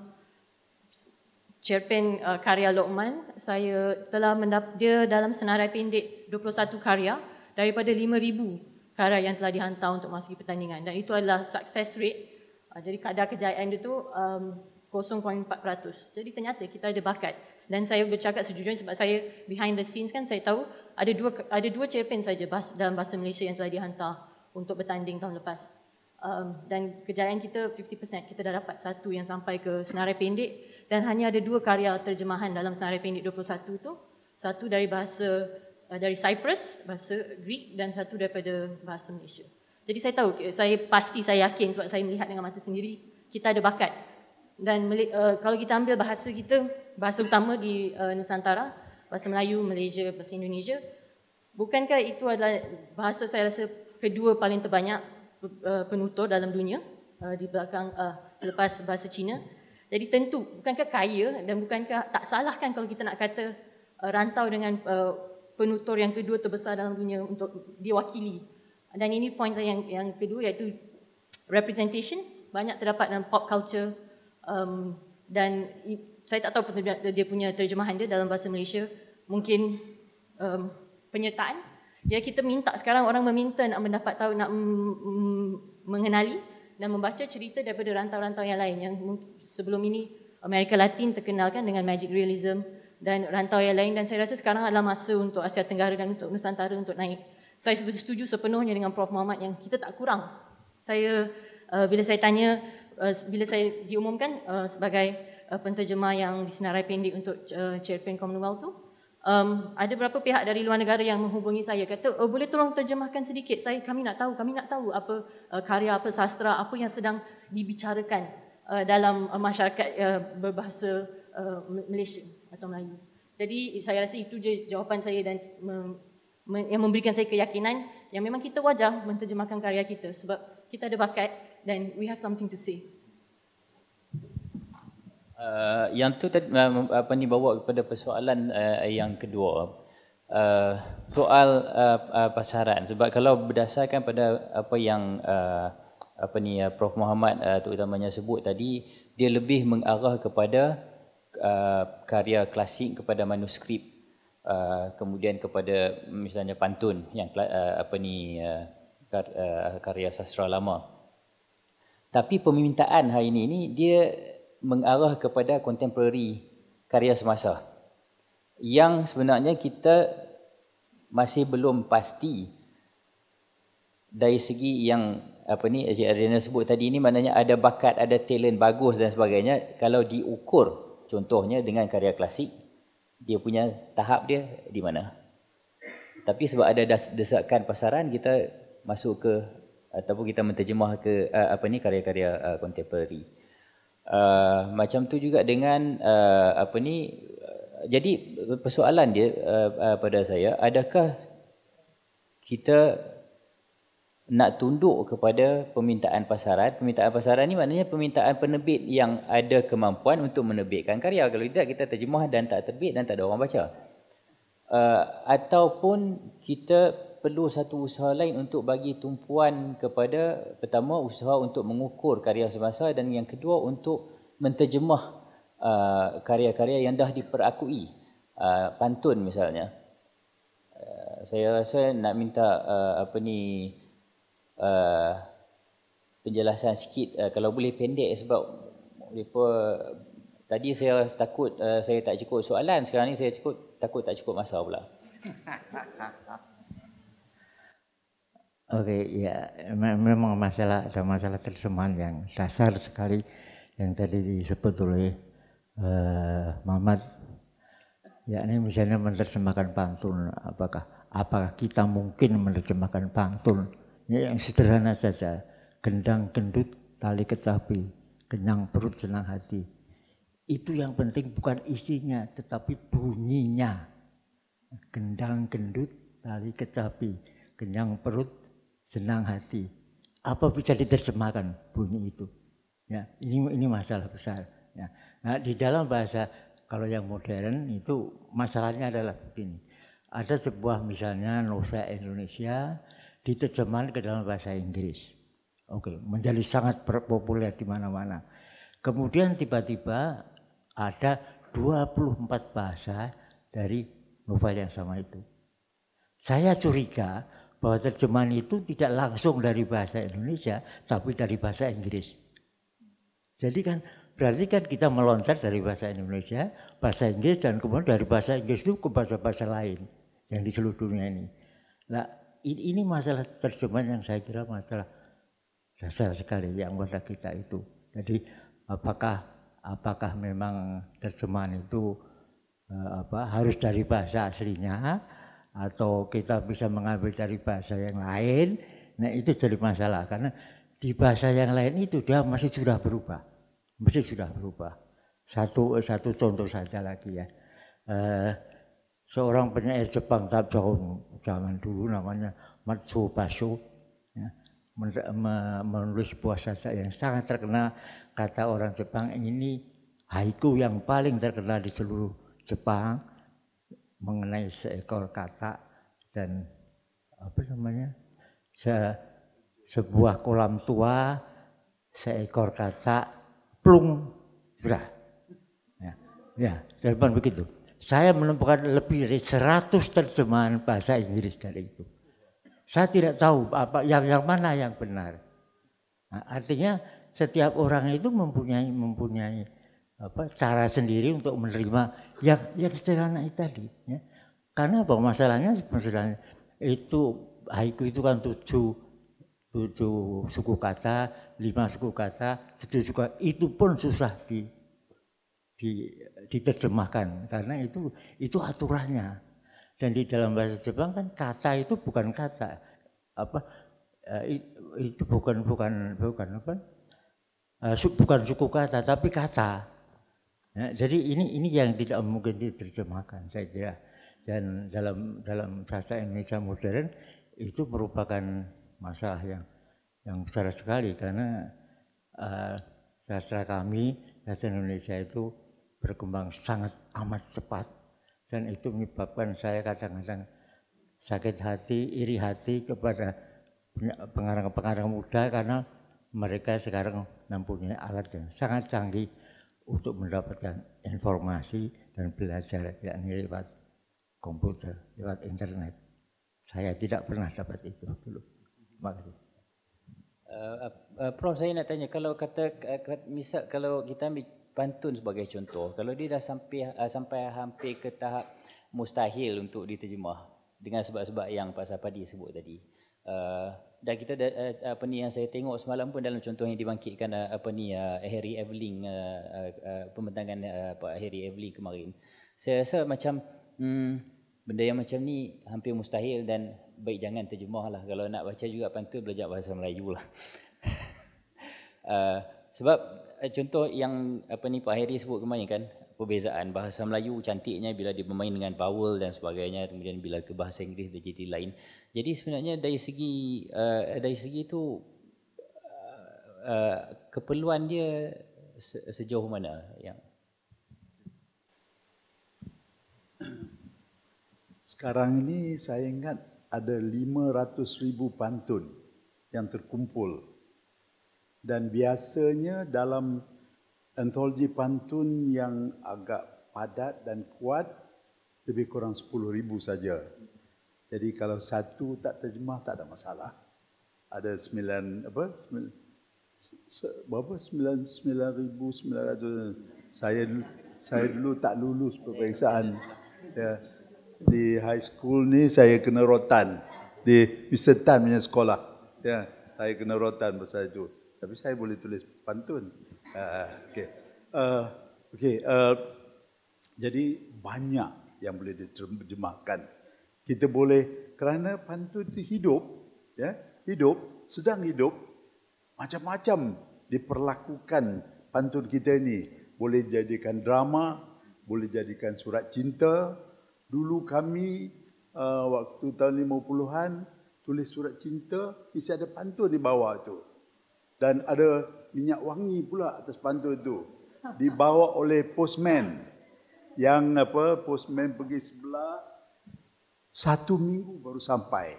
cerpen uh, karya Luqman, saya telah mendap- dia dalam senarai pendek dua puluh satu karya daripada lima ribu karya yang telah dihantar untuk masuki pertandingan, dan itu adalah success rate. Uh, jadi kadar kejayaan dia tu um, kosong perpuluhan empat peratus. Jadi ternyata kita ada bakat. Dan saya bercakap sejujurnya sebab saya behind the scenes kan, saya tahu ada dua ada dua cerpen saja bahasa, dalam bahasa Malaysia yang telah dihantar untuk bertanding tahun lepas. Um, dan kejayaan kita lima puluh peratus, kita dah dapat satu yang sampai ke senarai pendek, dan hanya ada dua karya terjemahan dalam senarai pendek dua puluh satu tu. Satu dari bahasa uh, dari Cyprus, bahasa Greek, dan satu daripada bahasa Malaysia. Jadi saya tahu, saya pasti, saya yakin sebab saya melihat dengan mata sendiri, kita ada bakat. Dan uh, kalau kita ambil bahasa kita, bahasa utama di uh, Nusantara, bahasa Melayu, Malaysia, bahasa Indonesia, bukankah itu adalah bahasa saya rasa kedua paling terbanyak uh, penutur dalam dunia, uh, di belakang uh, selepas bahasa Cina. Jadi tentu, bukankah kaya dan bukankah tak salah kan kalau kita nak kata uh, rantau dengan uh, penutur yang kedua terbesar dalam dunia untuk diwakili. Dan ini point saya yang, yang kedua, iaitu representation, banyak terdapat dalam pop culture, um, dan saya tak tahu dia punya terjemahan dia dalam bahasa Malaysia, mungkin um, penyertaan. Jadi kita minta sekarang, orang meminta nak mendapat tahu, nak m- m- mengenali dan membaca cerita daripada rantau-rantau yang lain yang mungkin sebelum ini Amerika Latin terkenalkan dengan magic realism dan rantau yang lain, dan saya rasa sekarang adalah masa untuk Asia Tenggara dan untuk Nusantara untuk naik. Saya setuju sepenuhnya dengan Prof Muhammad yang kita tak kurang. Saya uh, bila saya tanya uh, bila saya diumumkan uh, sebagai uh, penterjemah yang disenarai pendek untuk uh, Chairman Commonwealth tu, um, ada berapa pihak dari luar negara yang menghubungi saya kata, oh, boleh tolong terjemahkan sedikit, saya kami nak tahu, kami nak tahu apa uh, karya apa sastra apa yang sedang dibicarakan dalam masyarakat berbahasa Malaysia atau Melayu. Jadi saya rasa itu je jawapan saya dan yang memberikan saya keyakinan yang memang kita wajar menterjemahkan karya kita sebab kita ada bakat dan we have something to say. Uh, yang tu apa ni bawa kepada persoalan uh, yang kedua. Uh, soal uh, pasaran, sebab kalau berdasarkan pada apa yang uh, apa ni Prof Muhammad uh, terutamanya sebut tadi, dia lebih mengarah kepada uh, karya klasik, kepada manuskrip, uh, kemudian kepada misalnya pantun yang uh, apa ni uh, kar, uh, karya sastra lama. Tapi permintaan hari ini ni dia mengarah kepada contemporary, karya semasa yang sebenarnya kita masih belum pasti dari segi yang apa ni Cik Adriana sebut tadi ni, maknanya ada bakat, ada talent bagus dan sebagainya. Kalau diukur contohnya dengan karya klasik, dia punya tahap dia di mana. Tapi sebab ada desakan pasaran, kita masuk ke ataupun kita menterjemah ke apa ni karya-karya contemporary. Uh, macam tu juga dengan uh, apa ni. Jadi persoalan dia uh, pada saya, adakah kita nak tunduk kepada permintaan pasaran. Permintaan pasaran ni maknanya permintaan penerbit yang ada kemampuan untuk menerbitkan karya. Kalau tidak, kita terjemah dan tak terbit dan tak ada orang baca. Uh, ataupun kita perlu satu usaha lain untuk bagi tumpuan kepada, pertama, usaha untuk mengukur karya semasa, dan yang kedua untuk menterjemah uh, karya-karya yang dah diperakui. Uh, pantun misalnya. Uh, saya rasa nak minta uh, apa ni Uh, penjelasan sikit, uh, kalau boleh pendek, sebab mereka, tadi saya takut uh, saya tak cukup soalan, sekarang ni saya cukup, takut tak cukup masa pula. Okey, ya, memang masalah, ada masalah terjemahan yang dasar sekali yang tadi disebut oleh uh, Muhammad, yakni misalnya menerjemahkan pantun, apakah apakah kita mungkin menerjemahkan pantun? Yang sederhana saja, gendang gendut tali kecapi, kenyang perut senang hati. Itu yang penting, bukan isinya tetapi bunyinya. Gendang gendut tali kecapi, kenyang perut senang hati. Apa bisa diterjemahkan bunyi itu? Ya, ini ini masalah besar. Ya. Nah, di dalam bahasa kalau yang modern itu masalahnya adalah begini. Ada sebuah misalnya novel Indonesia diterjemahkan ke dalam bahasa Inggris. Okey, menjadi sangat populer di mana-mana. Kemudian tiba-tiba ada dua puluh empat bahasa dari novel yang sama itu. Saya curiga bahwa terjemahan itu tidak langsung dari bahasa Indonesia, tapi dari bahasa Inggris. Jadi kan, berarti kan kita meloncat dari bahasa Indonesia, bahasa Inggris, dan kemudian dari bahasa Inggris itu ke bahasa-bahasa lain yang di seluruh dunia ini. Nah, ini masalah terjemahan yang saya kira masalah dasar sekali yang pada kita itu. Jadi apakah apakah memang terjemahan itu apa, harus dari bahasa aslinya atau kita bisa mengambil dari bahasa yang lain. Nah itu jadi masalah karena di bahasa yang lain itu dia masih sudah berubah, masih sudah berubah. Satu satu contoh saja lagi ya. Uh, seorang penyair Jepang zaman dulu namanya Matsuo Basho ya, menulis sebuah sajak yang sangat terkenal. Kata orang Jepang ini haiku yang paling terkenal di seluruh Jepang mengenai seekor katak dan apa namanya se, sebuah kolam tua, seekor katak plung berah. Ya, ya Jepang begitu. Saya menemukan lebih dari seratus terjemahan bahasa Inggris dari itu. Saya tidak tahu apa yang yang mana yang benar. Nah, artinya setiap orang itu mempunyai mempunyai apa cara sendiri untuk menerima yang yang sederhana itu tadi ya. Karena apa masalahnya sebenarnya itu haiku itu kan tujuh tujuh suku kata, lima suku kata, tujuh suku itu pun susah di di diterjemahkan karena itu itu aturannya. Dan di dalam bahasa Jepang kan kata itu bukan kata apa itu bukan bukan bukan apa bukan suku kata tapi kata. Ya, jadi ini ini yang tidak mungkin diterjemahkan saya kira. Dan dalam dalam bahasa Indonesia modern itu merupakan masalah yang yang besar sekali karena uh, sastra kami sastra Indonesia itu berkembang sangat amat cepat dan itu menyebabkan saya kadang-kadang sakit hati, iri hati kepada pengarang-pengarang muda karena mereka sekarang mempunyai alat yang sangat canggih untuk mendapatkan informasi dan belajar yakni lewat komputer, lewat internet. Saya tidak pernah dapat itu dulu. Terima kasih. Uh, uh, Prof saya nak tanya kalau kata uh, misal kalau kita ambil pantun sebagai contoh, kalau dia dah sampai uh, sampai hampir ke tahap mustahil untuk diterjemah dengan sebab-sebab yang Pak Sapardi sebut tadi. Uh, dan kita uh, apa ni yang saya tengok semalam pun dalam contoh yang dibangkitkan uh, apa ni uh, Harry Eveling uh, uh, uh, pembentangan uh, Pak Harry Eveling kemarin. Saya rasa macam hmm, benda yang macam ni hampir mustahil dan baik jangan terjemah lah. Kalau nak baca juga pantun belajar bahasa Melayu lah. uh, sebab uh, contoh yang apa ni Pak Harry sebut kemarin kan perbezaan bahasa Melayu cantiknya bila dia bermain dengan vowel dan sebagainya kemudian bila ke bahasa Inggeris dia jadi lain. Jadi sebenarnya dari segi uh, dari segi itu uh, uh, keperluan dia se- sejauh mana yang sekarang ini saya ingat ada lima ratus ribu pantun yang terkumpul dan biasanya dalam antologi pantun yang agak padat dan kuat lebih kurang sepuluh ribu saja. Jadi kalau satu tak terjemah tak ada masalah. Ada sembilan apa? Sembilan, berapa? Sembilan sembilan ribu sembilan ratus. Saya saya dulu tak lulus peperiksaan ya. Di high school ni saya kena rotan di mister Tan punya sekolah. Ya, saya kena rotan pasal itu. Tapi saya boleh tulis pantun. Uh, okay, uh, okay. Uh, jadi banyak yang boleh diterjemahkan. Kita boleh kerana pantun itu hidup, ya, hidup, sedang hidup, macam-macam diperlakukan pantun kita ini. Boleh jadikan drama, boleh jadikan surat cinta. Dulu kami uh, waktu tahun lima puluhan tulis surat cinta, mesti ada pantun di bawah tu. Dan ada minyak wangi pula atas pantun tu. Dibawa oleh postman yang apa postman pergi sebelah. Satu minggu baru sampai.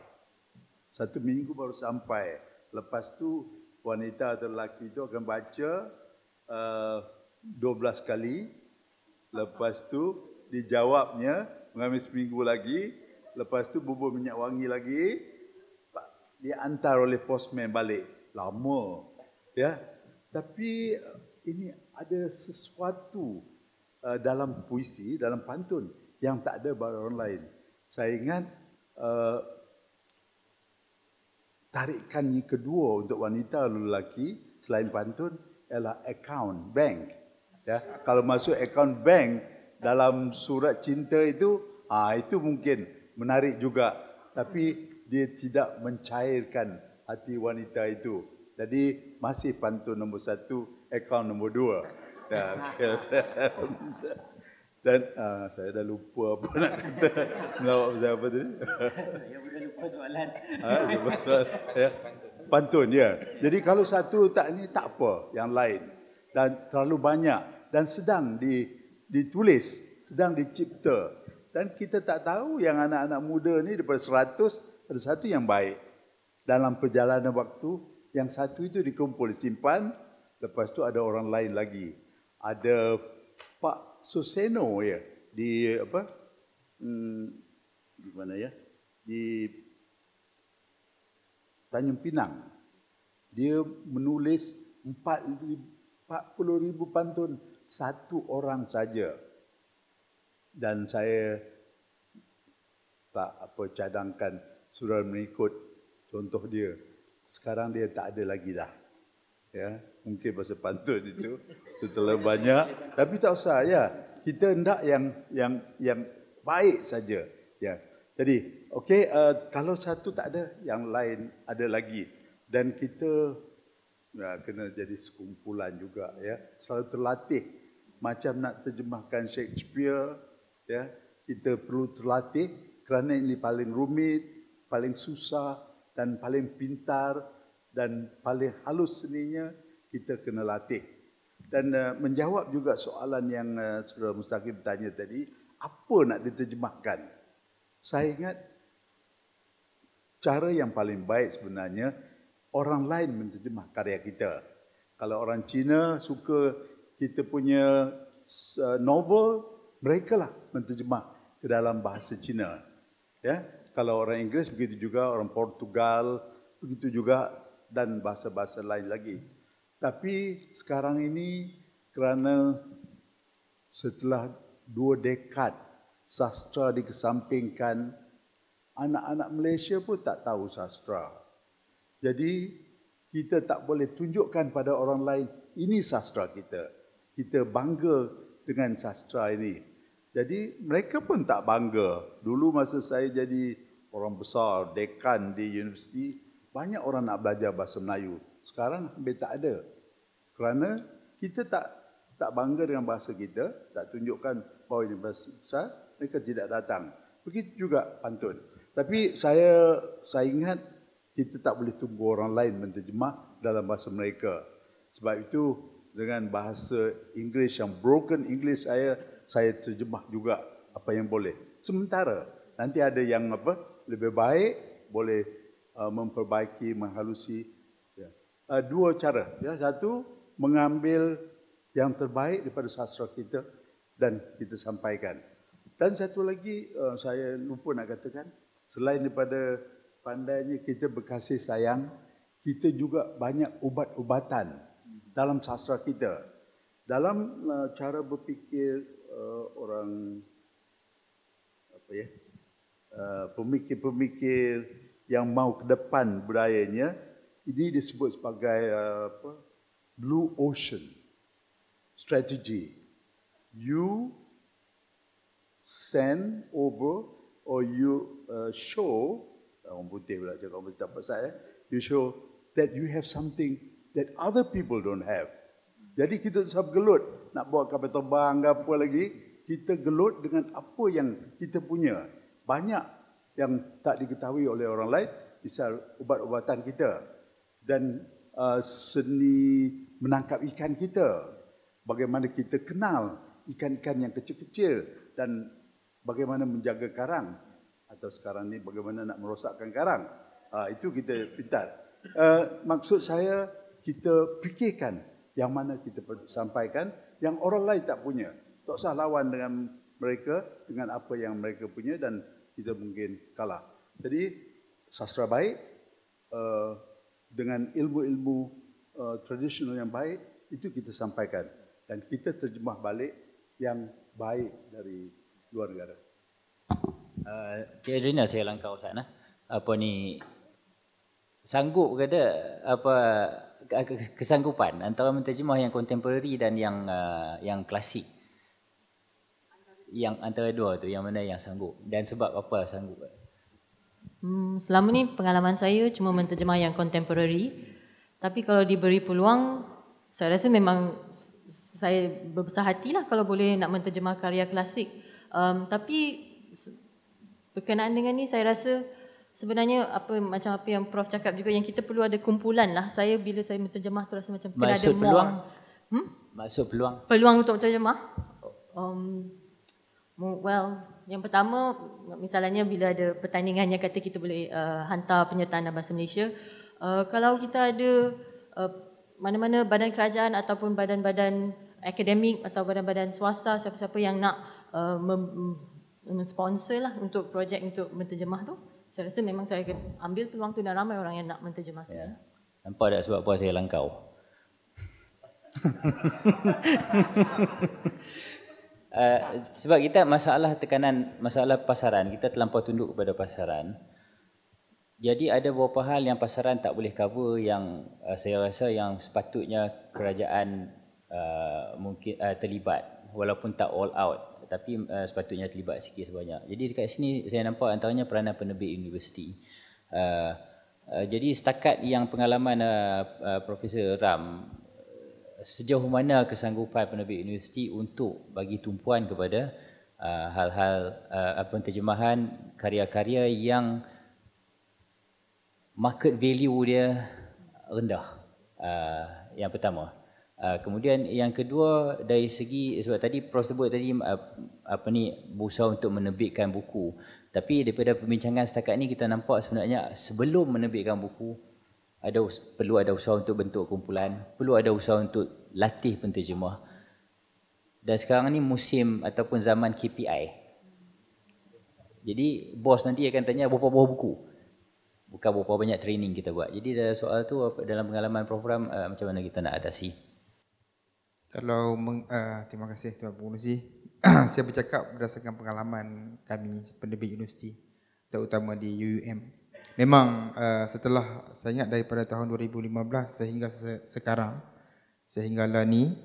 Satu minggu baru sampai. Lepas tu wanita atau lelaki itu akan baca uh, dua belas kali. Lepas tu dijawabnya mengambil seminggu lagi. Lepas tu bubur minyak wangi lagi. Diantar oleh postman balik. Lama. Ya. Tapi ini ada sesuatu uh, dalam puisi, dalam pantun yang tak ada pada orang lain. Saya ingat uh, tarikan kedua untuk wanita atau lelaki selain pantun ialah account bank. Ya, kalau masuk account bank dalam surat cinta itu, ah itu mungkin menarik juga. Tapi dia tidak mencairkan hati wanita itu. Jadi masih pantun nombor satu, akaun nombor dua. Dan uh, saya dah lupa apa nak kata. Melawak pasal apa tadi? Ya, boleh lupa soalan. Ha, lupa soalan. Ya. Pantun, ya. Jadi kalau satu tak ni, tak apa. Yang lain. Dan terlalu banyak. Dan sedang ditulis. Sedang dicipta. Dan kita tak tahu yang anak-anak muda ni daripada seratus, ada satu yang baik. Dalam perjalanan waktu, yang satu itu dikumpul, disimpan. Lepas tu ada orang lain lagi. Ada Pak Suseno ya di apa hmm, di mana ya di Tanjung Pinang, dia menulis empat puluh ribu pantun satu orang saja, dan saya tak apa cadangkan surau mengikut contoh dia. Sekarang dia tak ada lagi dah, ya. Mungkin bahasa pantun itu terlalu banyak, tapi tak usah, ya. Kita hendak yang yang yang baik saja, ya. Jadi okey, uh, kalau satu tak ada, yang lain ada lagi. Dan kita ya, kena jadi sekumpulan juga, ya. Selalu terlatih, macam nak terjemahkan Shakespeare, ya. Kita perlu terlatih kerana ini paling rumit, paling susah dan paling pintar dan paling halus seninya. Kita kena latih. Dan uh, menjawab juga soalan yang uh, Saudara Mustaqim tanya tadi, apa nak diterjemahkan? Saya ingat cara yang paling baik sebenarnya orang lain menterjemah karya kita. Kalau orang Cina suka kita punya uh, novel, mereka lah menterjemah ke dalam bahasa Cina. Ya? Kalau orang Inggeris begitu juga, orang Portugal begitu juga, dan bahasa-bahasa lain lagi. Tapi sekarang ini kerana setelah dua dekad sastra dikesampingkan, anak-anak Malaysia pun tak tahu sastra. Jadi kita tak boleh tunjukkan pada orang lain, ini sastra kita. Kita bangga dengan sastra ini. Jadi mereka pun tak bangga. Dulu masa saya jadi orang besar, dekan di universiti, banyak orang nak belajar bahasa Melayu. Sekarang hampir tak ada. Kerana kita tak tak bangga dengan bahasa kita, tak tunjukkan bahawa ini bahasa besar, mereka tidak datang. Begitu juga pantun. Tapi saya saya ingat kita tak boleh tunggu orang lain menterjemah dalam bahasa mereka. Sebab itu dengan bahasa Inggeris yang broken English saya, saya terjemah juga apa yang boleh. Sementara nanti ada yang apa lebih baik, boleh uh, memperbaiki, menghalusi. Uh, dua cara. Ya. Satu, mengambil yang terbaik daripada sastra kita dan kita sampaikan. Dan satu lagi, uh, saya lupa nak katakan, selain daripada pandainya kita berkasih sayang, kita juga banyak ubat-ubatan dalam sastra kita. Dalam uh, cara berfikir uh, orang apa ya, uh, pemikir-pemikir yang mahu ke depan budayanya, ini disebut sebagai uh, apa? Blue Ocean strategy. You send over or you uh, show, orang putih pula cakap, orang putih tak pasal, eh? You show that you have something that other people don't have. Jadi kita sebab gelut, nak buat kapal terbang ke apa lagi, kita gelut dengan apa yang kita punya. Banyak yang tak diketahui oleh orang lain, misal ubat-ubatan kita. Dan uh, seni menangkap ikan kita. Bagaimana kita kenal ikan-ikan yang kecil-kecil dan bagaimana menjaga karang. Atau sekarang ni bagaimana nak merosakkan karang. Uh, itu kita pintar. Uh, maksud saya, kita fikirkan yang mana kita sampaikan yang orang lain tak punya. Tak usah lawan dengan mereka, dengan apa yang mereka punya dan kita mungkin kalah. Jadi, sastra baik, uh, dengan ilmu-ilmu uh, tradisional yang baik, itu kita sampaikan. Dan kita terjemah balik yang baik dari luar negara. Uh, Cik Adriana, saya langkau Ustaz. Nah. Apa ni, sanggup ke ada apa, kesanggupan antara menterjemah yang kontemporari dan yang uh, yang klasik? Antara yang antara dua tu, yang mana yang sanggup dan sebab apa sanggup? Hmm, selama ni pengalaman saya cuma menterjemah yang contemporary, tapi kalau diberi peluang saya rasa memang saya berbesar hatilah kalau boleh nak menterjemah karya klasik. Um, tapi berkenaan dengan ni saya rasa sebenarnya apa macam apa yang Prof cakap juga, yang kita perlu ada kumpulan lah. Saya bila saya menterjemah tu rasa macam kena ada peluang. Hmm? Maksud peluang? Peluang untuk menterjemah. Um, well, yang pertama misalnya bila ada pertandingan yang kata kita boleh uh, hantar penyertaan dalam bahasa Malaysia. Uh, kalau kita ada uh, mana-mana badan kerajaan ataupun badan-badan akademik atau badan-badan swasta, siapa-siapa yang nak uh, mem- sponsor lah untuk projek untuk menterjemah tu, saya rasa memang saya akan ambil peluang tu dan ramai orang yang nak menterjemah saya. Ya. Nampak tak sebab apa saya langkau? uh, sebab kita masalah tekanan, masalah pasaran, kita terlampau tunduk kepada pasaran. Jadi ada beberapa hal yang pasaran tak boleh cover yang uh, saya rasa yang sepatutnya kerajaan uh, mungkin uh, terlibat walaupun tak all out. Tapi uh, sepatutnya terlibat sikit sebanyak. Jadi dekat sini saya nampak antaranya peranan penerbit universiti. Uh, uh, jadi setakat yang pengalaman uh, uh, Profesor Ram, sejauh mana kesanggupan penerbit universiti untuk bagi tumpuan kepada uh, hal-hal uh, apa terjemahan karya-karya yang market value dia rendah. Uh, yang pertama. Uh, kemudian yang kedua dari segi sebab tadi Prof sebut tadi uh, apa ni berusaha untuk menerbitkan buku, tapi daripada perbincangan setakat ni kita nampak sebenarnya sebelum menerbitkan buku ada perlu ada usaha untuk bentuk kumpulan, perlu ada usaha untuk latih penterjemah. Dan sekarang ni musim ataupun zaman K P I. Jadi bos nanti akan tanya berapa buah buku. Bukan berapa banyak training kita buat. Jadi dalam soal tu dalam pengalaman Prof Ram uh, macam mana kita nak atasi? Kalau meng, uh, terima kasih Tuan Pengerusi. Saya bercakap berdasarkan pengalaman kami penerbit universiti, terutama di U U M. Memang uh, setelah saya ingat daripada tahun dua ribu lima belas sehingga se- sekarang sehinggalah ni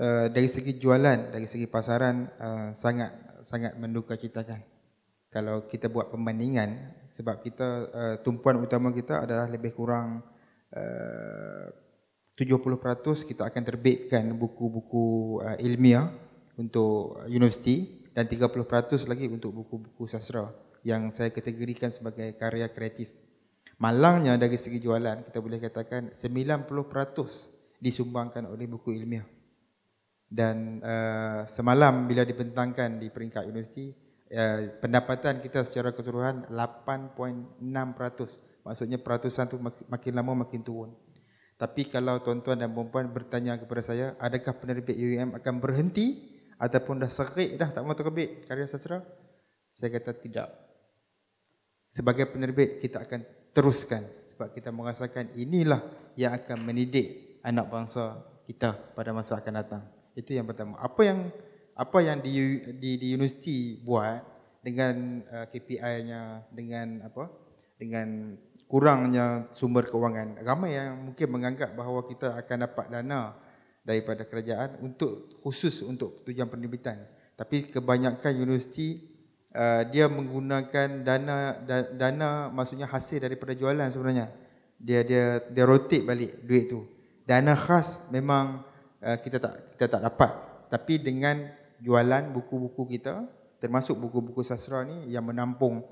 uh, dari segi jualan, dari segi pasaran uh, sangat sangat mendukacitakan. Kalau kita buat perbandingan sebab kita uh, tumpuan utama kita adalah lebih kurang uh, tujuh puluh peratus kita akan terbitkan buku-buku uh, ilmiah untuk universiti dan tiga puluh peratus lagi untuk buku-buku sastra yang saya kategorikan sebagai karya kreatif. Malangnya dari segi jualan kita boleh katakan sembilan puluh peratus disumbangkan oleh buku ilmiah. Dan uh, semalam bila dibentangkan di peringkat universiti, uh, pendapatan kita secara keseluruhan lapan perpuluhan enam peratus. Maksudnya peratusan tu makin lama makin turun. Tapi kalau tuan-tuan dan puan-puan bertanya kepada saya, adakah penerbit U U M akan berhenti ataupun dah serik dah tak mahu terbit karya sastra? Saya kata tidak. Sebagai penerbit kita akan teruskan sebab kita merasakan inilah yang akan mendidik anak bangsa kita pada masa akan datang. Itu yang pertama. Apa yang apa yang di di, di universiti buat dengan uh, K P I-nya, dengan apa? Dengan kurangnya sumber kewangan. Ramai yang mungkin menganggap bahawa kita akan dapat dana daripada kerajaan untuk khusus untuk tujuan penerbitan. Tapi kebanyakan universiti uh, dia menggunakan dana da, dana maksudnya hasil daripada jualan sebenarnya. Dia dia dia rotate balik duit tu. Dana khas memang uh, kita tak kita tak dapat. Tapi dengan jualan buku-buku kita termasuk buku-buku sastra ni yang menampung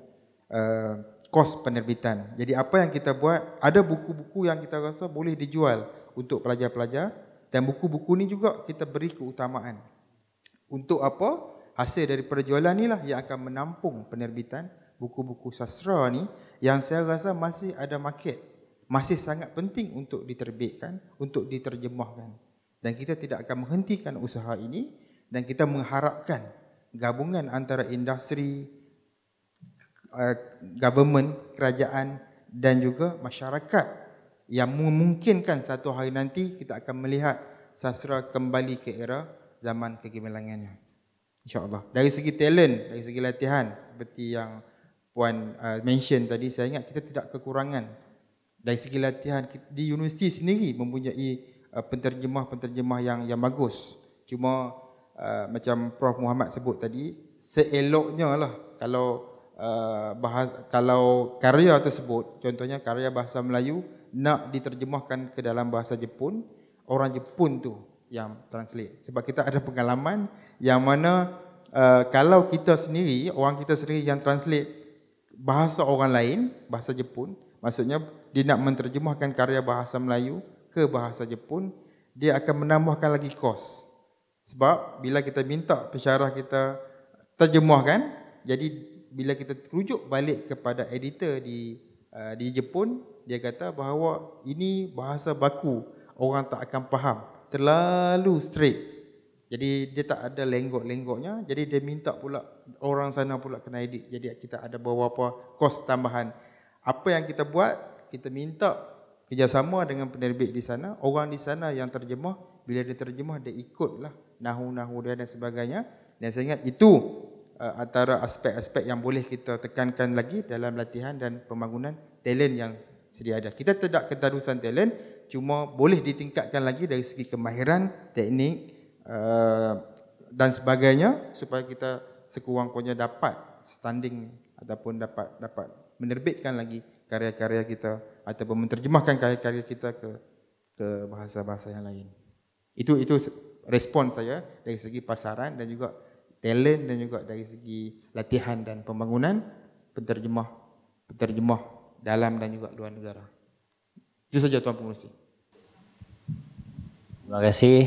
uh, kos penerbitan. Jadi apa yang kita buat, ada buku-buku yang kita rasa boleh dijual untuk pelajar-pelajar dan buku-buku ni juga kita beri keutamaan. Untuk apa? Hasil dari perjualan inilah yang akan menampung penerbitan buku-buku sastra ni yang saya rasa masih ada market, masih sangat penting untuk diterbitkan, untuk diterjemahkan. Dan kita tidak akan menghentikan usaha ini dan kita mengharapkan gabungan antara industri, Uh, government, kerajaan dan juga masyarakat yang memungkinkan satu hari nanti kita akan melihat sastra kembali ke era zaman kegemilangannya. InsyaAllah. Dari segi talent, dari segi latihan seperti yang Puan uh, mention tadi, saya ingat kita tidak kekurangan. Dari segi latihan di universiti sendiri mempunyai uh, penterjemah-penterjemah yang yang bagus. Cuma uh, macam Prof Muhammad sebut tadi, seeloknya lah kalau uh, bahasa, kalau karya tersebut, contohnya karya bahasa Melayu nak diterjemahkan ke dalam bahasa Jepun, orang Jepun tu yang translate. Sebab kita ada pengalaman yang mana uh, kalau kita sendiri, orang kita sendiri yang translate bahasa orang lain, bahasa Jepun, maksudnya dia nak menterjemahkan karya bahasa Melayu ke bahasa Jepun, dia akan menambahkan lagi kos. Sebab bila kita minta pensyarah kita terjemahkan, jadi bila kita rujuk balik kepada editor di uh, di Jepun, dia kata bahawa ini bahasa baku, orang tak akan faham, terlalu straight. Jadi dia tak ada lenggok-lenggoknya, jadi dia minta pula orang sana pula kena edit. Jadi kita ada beberapa kos tambahan. Apa yang kita buat, kita minta kerjasama dengan penerbit di sana, orang di sana yang terjemah, bila dia terjemah, dia ikutlah nahu-nahu dia dan sebagainya. Dan saya ingat itu uh, antara aspek-aspek yang boleh kita tekankan lagi dalam latihan dan pembangunan talent yang sedia ada. Kita tidak ketarusan talent, cuma boleh ditingkatkan lagi dari segi kemahiran, teknik uh, dan sebagainya supaya kita sekurang-kurangnya dapat standing ataupun dapat dapat menerbitkan lagi karya-karya kita ataupun menterjemahkan karya-karya kita ke ke bahasa-bahasa yang lain. Itu itu respon saya dari segi pasaran dan juga talent dan juga dari segi latihan dan pembangunan penterjemah penterjemah dalam dan juga luar negara. Itu saja Tuan Pengerusi. Terima kasih.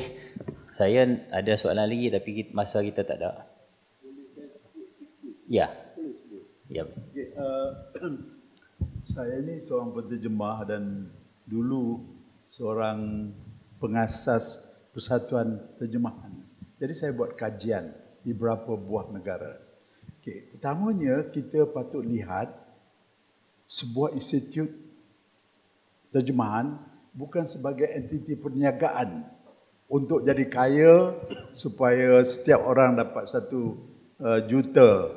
Saya ada soalan lagi tapi masa kita tak ada. Ya. Ya. Okay, uh, saya ni seorang penterjemah dan dulu seorang pengasas Persatuan Terjemahan. Jadi saya buat kajian di beberapa buah negara. Okay. Pertamanya kita patut lihat sebuah institut terjemahan bukan sebagai entiti perniagaan untuk jadi kaya supaya setiap orang dapat satu uh, juta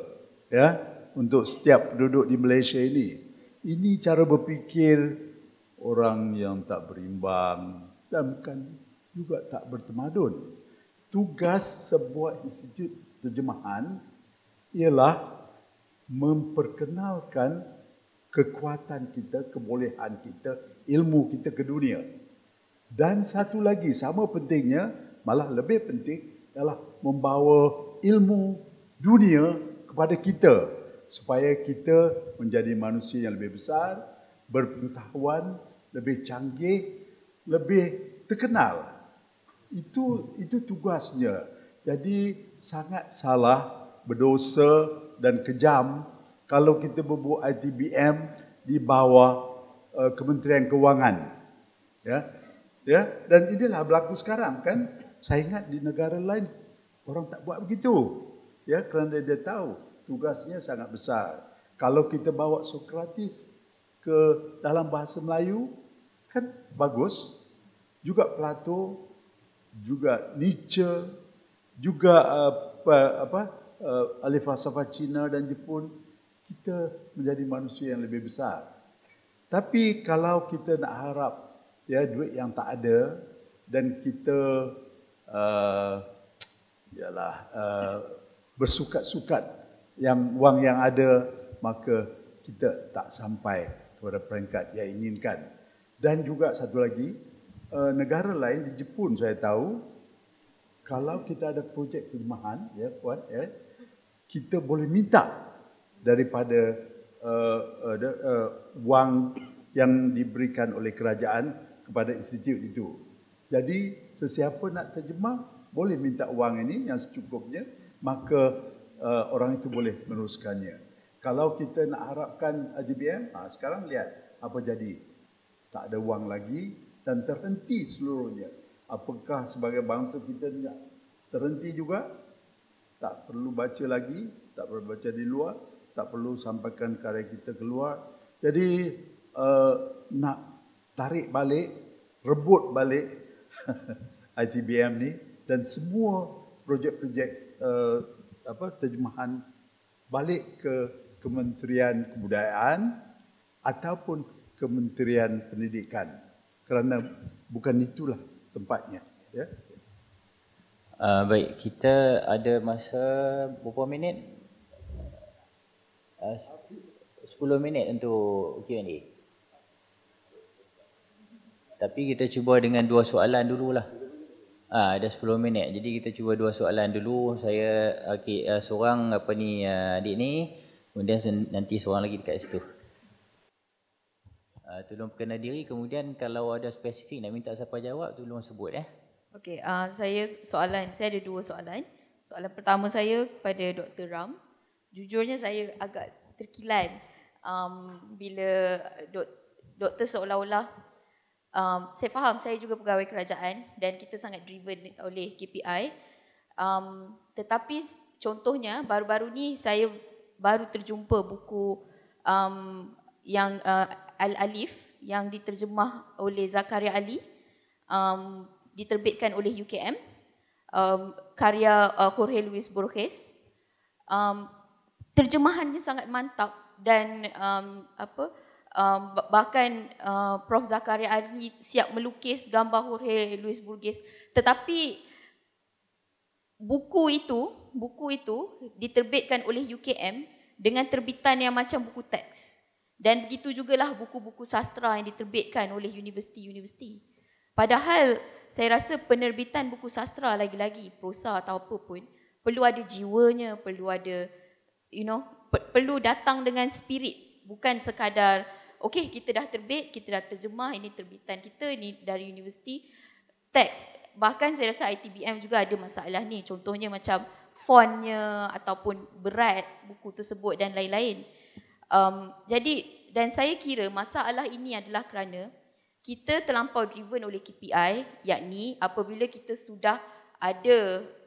ya untuk setiap penduduk di Malaysia ini. Ini cara berfikir orang yang tak berimbang dan bukan juga tak bertemadun. Tugas sebuah institut terjemahan ialah memperkenalkan kekuatan kita, kebolehan kita, ilmu kita ke dunia. Dan satu lagi sama pentingnya, malah lebih penting ialah membawa ilmu dunia kepada kita. Supaya kita menjadi manusia yang lebih besar, berpengetahuan, lebih canggih, lebih terkenal. Itu itu tugasnya. Jadi sangat salah, berdosa dan kejam kalau kita berbuat I T B M di bawah uh, Kementerian Kewangan. Ya. Ya, dan inilah berlaku sekarang kan. Saya ingat di negara lain orang tak buat begitu. Ya, kerana dia tahu tugasnya sangat besar. Kalau kita bawa Sokrates ke dalam bahasa Melayu, kan bagus. Juga Plato, juga Nietzsche, juga apa, apa, ahli falsafah Cina dan Jepun, kita menjadi manusia yang lebih besar. Tapi kalau kita nak harap ya duit yang tak ada dan kita uh, yalah uh, bersukat-sukat yang wang yang ada, maka kita tak sampai kepada peringkat yang inginkan. Dan juga satu lagi, negara lain di Jepun saya tahu, kalau kita ada projek terjemahan, ya, puan, ya, kita boleh minta daripada uh, uh, uh, wang yang diberikan oleh kerajaan kepada institut itu. Jadi sesiapa nak terjemah boleh minta wang ini yang secukupnya, maka Uh, orang itu boleh meneruskannya. Kalau kita nak harapkan I T B M, ha, sekarang lihat apa jadi. Tak ada wang lagi dan terhenti seluruhnya. Apakah sebagai bangsa kita nak terhenti juga? Tak perlu baca lagi, tak perlu baca di luar, tak perlu sampaikan karya kita keluar. Jadi uh, nak tarik balik, rebut balik I T B M ni dan semua projek-projek uh, apa terjemahan balik ke Kementerian Kebudayaan ataupun Kementerian Pendidikan, kerana bukan itulah tempatnya, ya. Uh, baik, kita ada masa berapa minit? Uh, sepuluh minit untuk Q and A. Tapi kita cuba dengan dua soalan dululah. Ah, uh, ada sepuluh minit. Jadi kita cuba dua soalan dulu. Saya okay, uh, seorang apa ni uh, adik ni, kemudian nanti seorang lagi dekat situ. Uh, tolong perkenal diri, kemudian kalau ada spesifik nak minta siapa jawab tolong sebut eh. Okey, uh, saya soalan, saya ada dua soalan. Soalan pertama saya kepada Doktor Ram. Jujurnya saya agak terkilan um, bila dok, doktor seolah-olah, um, saya faham saya juga pegawai kerajaan dan kita sangat driven oleh K P I. Um, tetapi contohnya baru-baru ni saya baru terjumpa buku um, yang uh, Al-Alif yang diterjemah oleh Zakaria Ali. Um, diterbitkan oleh U K M, um, karya uh, Jorge Luis Borges. Um, terjemahannya sangat mantap dan um, apa um, bahkan uh, Prof Zakaria Ali siap melukis gambar Jorge Luis Borges. Tetapi buku itu, buku itu diterbitkan oleh U K M dengan terbitan yang macam buku teks. Dan begitu jugalah buku-buku sastra yang diterbitkan oleh universiti-universiti. Padahal saya rasa penerbitan buku sastra lagi-lagi, prosa atau apa pun, perlu ada jiwanya, perlu ada, you know, per- perlu datang dengan spirit. Bukan sekadar, okay kita dah terbit, kita dah terjemah, ini terbitan kita, ini dari universiti, teks. Bahkan saya rasa I T B M juga ada masalah ni. Contohnya macam fontnya ataupun berat buku tersebut dan lain-lain. Um, jadi, dan saya kira masalah ini adalah kerana kita terlampau driven oleh K P I, yakni apabila kita sudah ada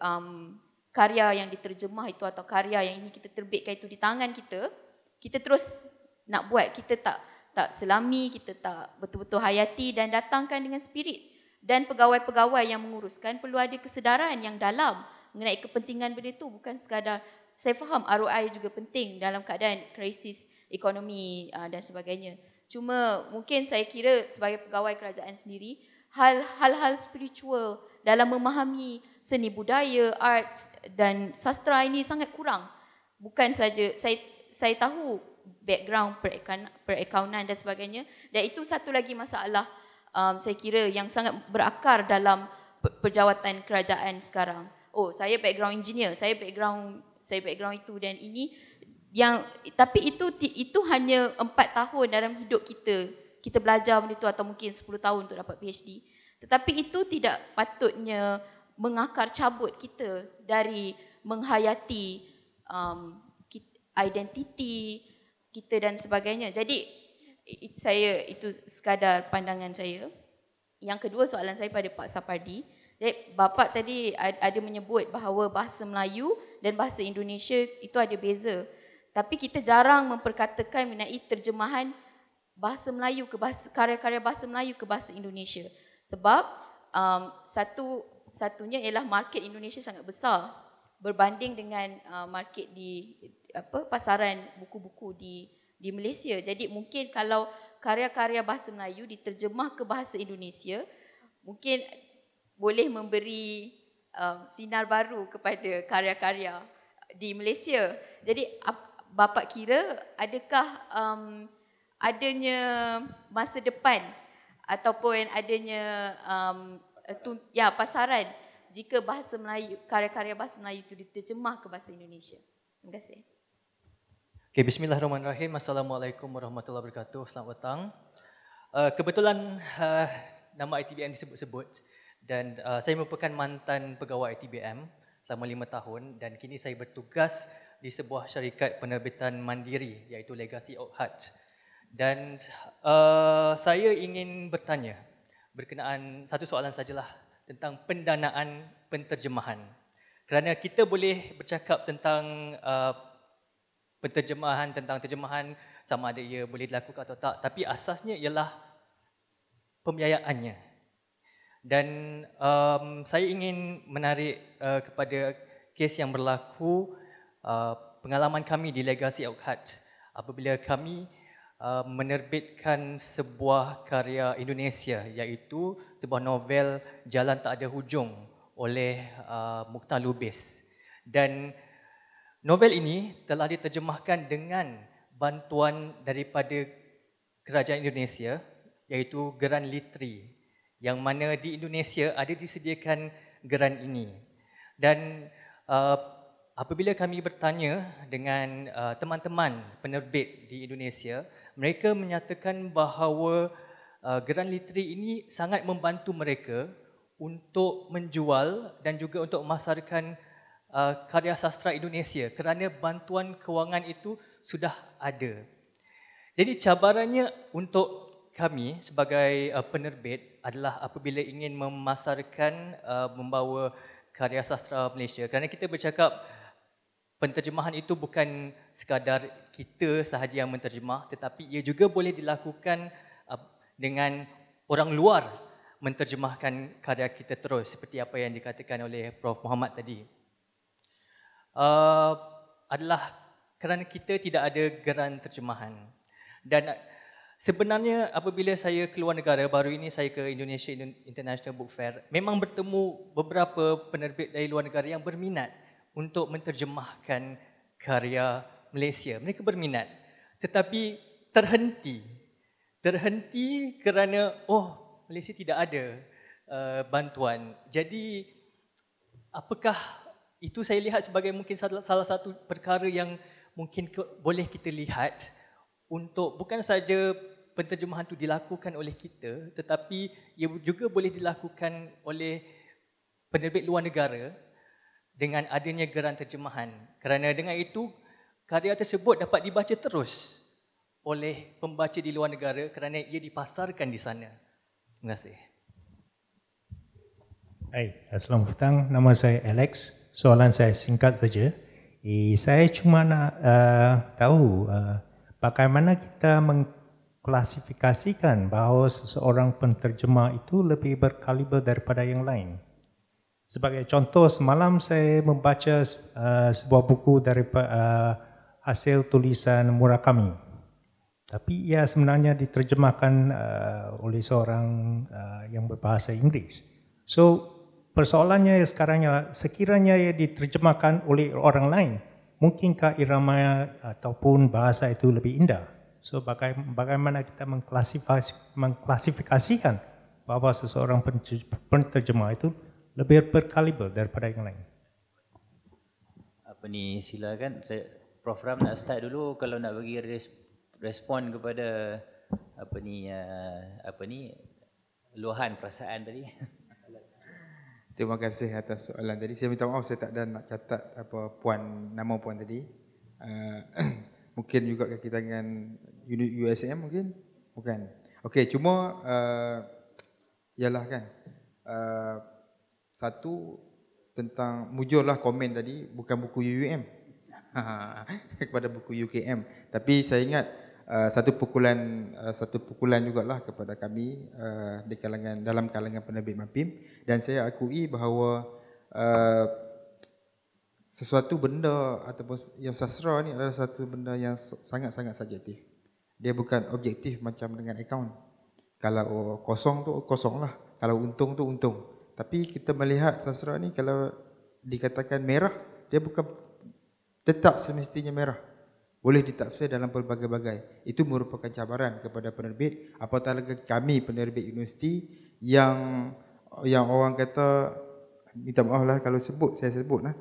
um, karya yang diterjemah itu atau karya yang ini kita terbitkan itu di tangan kita, kita terus nak buat, kita tak tak selami, kita tak betul-betul hayati dan datangkan dengan spirit. Dan pegawai-pegawai yang menguruskan perlu ada kesedaran yang dalam mengenai kepentingan benda itu, bukan sekadar, saya faham R O I juga penting dalam keadaan krisis ekonomi uh, dan sebagainya. Cuma mungkin saya kira sebagai pegawai kerajaan sendiri, hal-hal spiritual dalam memahami seni budaya, arts dan sastra ini sangat kurang. Bukan saja, saya saya tahu background perekan, perakaunan dan sebagainya, dan itu satu lagi masalah um, saya kira yang sangat berakar dalam perjawatan kerajaan sekarang. Oh, saya background engineer, saya background saya background itu dan ini. Yang tapi itu itu hanya empat tahun dalam hidup kita kita belajar benda itu, atau mungkin sepuluh tahun untuk dapat P H D. Tetapi itu tidak patutnya mengakar cabut kita dari menghayati um, identiti kita dan sebagainya. Jadi it, saya itu sekadar pandangan saya. Yang kedua, soalan saya pada Pak Sapardi. Jadi bapak tadi ada menyebut bahawa bahasa Melayu dan bahasa Indonesia itu ada beza. Tapi kita jarang memperkatakan mengenai terjemahan bahasa Melayu ke bahasa, karya-karya bahasa Melayu ke bahasa Indonesia. Sebab um, satu satunya ialah market Indonesia sangat besar berbanding dengan uh, market di apa pasaran buku-buku di di Malaysia. Jadi mungkin kalau karya-karya bahasa Melayu diterjemah ke bahasa Indonesia, mungkin boleh memberi um, sinar baru kepada karya-karya di Malaysia. Jadi apa bapak kira adakah um, adanya masa depan ataupun adanya um, tu, ya pasaran jika bahasa Melayu, karya-karya bahasa Melayu itu diterjemah ke bahasa Indonesia? Terima kasih. Okay, bismillahirrahmanirrahim. Assalamualaikum warahmatullahi wabarakatuh. Selamat petang. Uh, kebetulan uh, nama I T B M disebut-sebut dan uh, saya merupakan mantan pegawai I T B M selama lima tahun dan kini saya bertugas di sebuah syarikat penerbitan mandiri iaitu Legacy Oakhat. Dan uh, saya ingin bertanya berkenaan satu soalan sajalah tentang pendanaan penterjemahan. Kerana kita boleh bercakap tentang uh, penterjemahan, tentang terjemahan sama ada ia boleh dilakukan atau tak, tapi asasnya ialah pembiayaannya. Dan um, saya ingin menarik uh, kepada kes yang berlaku. Uh, pengalaman kami di Legacy Oakhat apabila kami uh, menerbitkan sebuah karya Indonesia iaitu sebuah novel Jalan Tak Ada Hujung oleh uh, Mukhtar Lubis. Dan novel ini telah diterjemahkan dengan bantuan daripada Kerajaan Indonesia, iaitu Geran Literi, yang mana di Indonesia ada disediakan geran ini. Dan uh, apabila kami bertanya dengan uh, teman-teman penerbit di Indonesia, mereka menyatakan bahawa uh, Geran Literi ini sangat membantu mereka untuk menjual dan juga untuk memasarkan uh, karya sastra Indonesia kerana bantuan kewangan itu sudah ada. Jadi cabarannya untuk kami sebagai uh, penerbit adalah apabila ingin memasarkan, uh, membawa karya sastra Malaysia. Kerana kita bercakap penterjemahan itu bukan sekadar kita sahaja yang menterjemah, tetapi ia juga boleh dilakukan uh, dengan orang luar menterjemahkan karya kita terus, seperti apa yang dikatakan oleh Prof Muhammad tadi. Uh, adalah kerana kita tidak ada geran terjemahan. Dan sebenarnya apabila saya keluar negara, baru ini saya ke Indonesia International Book Fair, memang bertemu beberapa penerbit dari luar negara yang berminat untuk menterjemahkan karya Malaysia. Mereka berminat, tetapi terhenti. Terhenti kerana, oh, Malaysia tidak ada uh, bantuan. Jadi, apakah itu saya lihat sebagai mungkin salah, salah satu perkara yang mungkin ke, boleh kita lihat untuk bukan saja penterjemahan itu dilakukan oleh kita, tetapi ia juga boleh dilakukan oleh penerbit luar negara dengan adanya geran terjemahan. Kerana dengan itu, karya tersebut dapat dibaca terus oleh pembaca di luar negara kerana ia dipasarkan di sana. Terima kasih. Hai, Assalamualaikum petang. Nama saya Alex. Soalan saya singkat saja. Eh, saya cuma nak uh, tahu uh, bagaimana kita mengklasifikasikan bahawa seseorang penterjemah itu lebih berkaliber daripada yang lain? Sebagai contoh, semalam saya membaca uh, sebuah buku daripada uh, hasil tulisan Murakami. Tapi ia sebenarnya diterjemahkan uh, oleh seorang uh, yang berbahasa Inggeris. So, persoalannya sekarang ialah sekiranya ia diterjemahkan oleh orang lain, mungkinkah irama ataupun bahasa itu lebih indah? So, bagaimana kita mengklasifikasikan bahawa seseorang penterjemah itu lebih berkaliber daripada yang lain? Apa ni, silakan. Saya, Prof Ram nak start dulu kalau nak bagi respon kepada apa ni, apa ni, luahan perasaan tadi. Terima kasih atas soalan tadi. Saya minta maaf saya tak ada nak catat apa puan, nama puan tadi. Uh, mungkin juga kaki tangan U S M mungkin? Bukan. Okey, cuma uh, ialah kan. Uh, satu tentang mujurlah komen tadi bukan buku U U M. Kepada buku U K M. Tapi saya ingat uh, satu pukulan uh, satu pukulan jugalah kepada kami uh, di kalangan dalam kalangan penerbit MAPIM. Dan saya akui bahawa uh, sesuatu benda ataupun yang sastra ni adalah satu benda yang sangat-sangat subjektif. Dia bukan objektif macam dengan akaun. Kalau kosong tu kosong lah. Kalau untung tu untung. Tapi kita melihat sastra ni kalau dikatakan merah, dia bukan tetap semestinya merah. Boleh ditafsir dalam pelbagai-bagai. Itu merupakan cabaran kepada penerbit. Apatah lagi kami penerbit universiti yang... yang orang kata, minta maaf lah kalau sebut, saya sebut lah.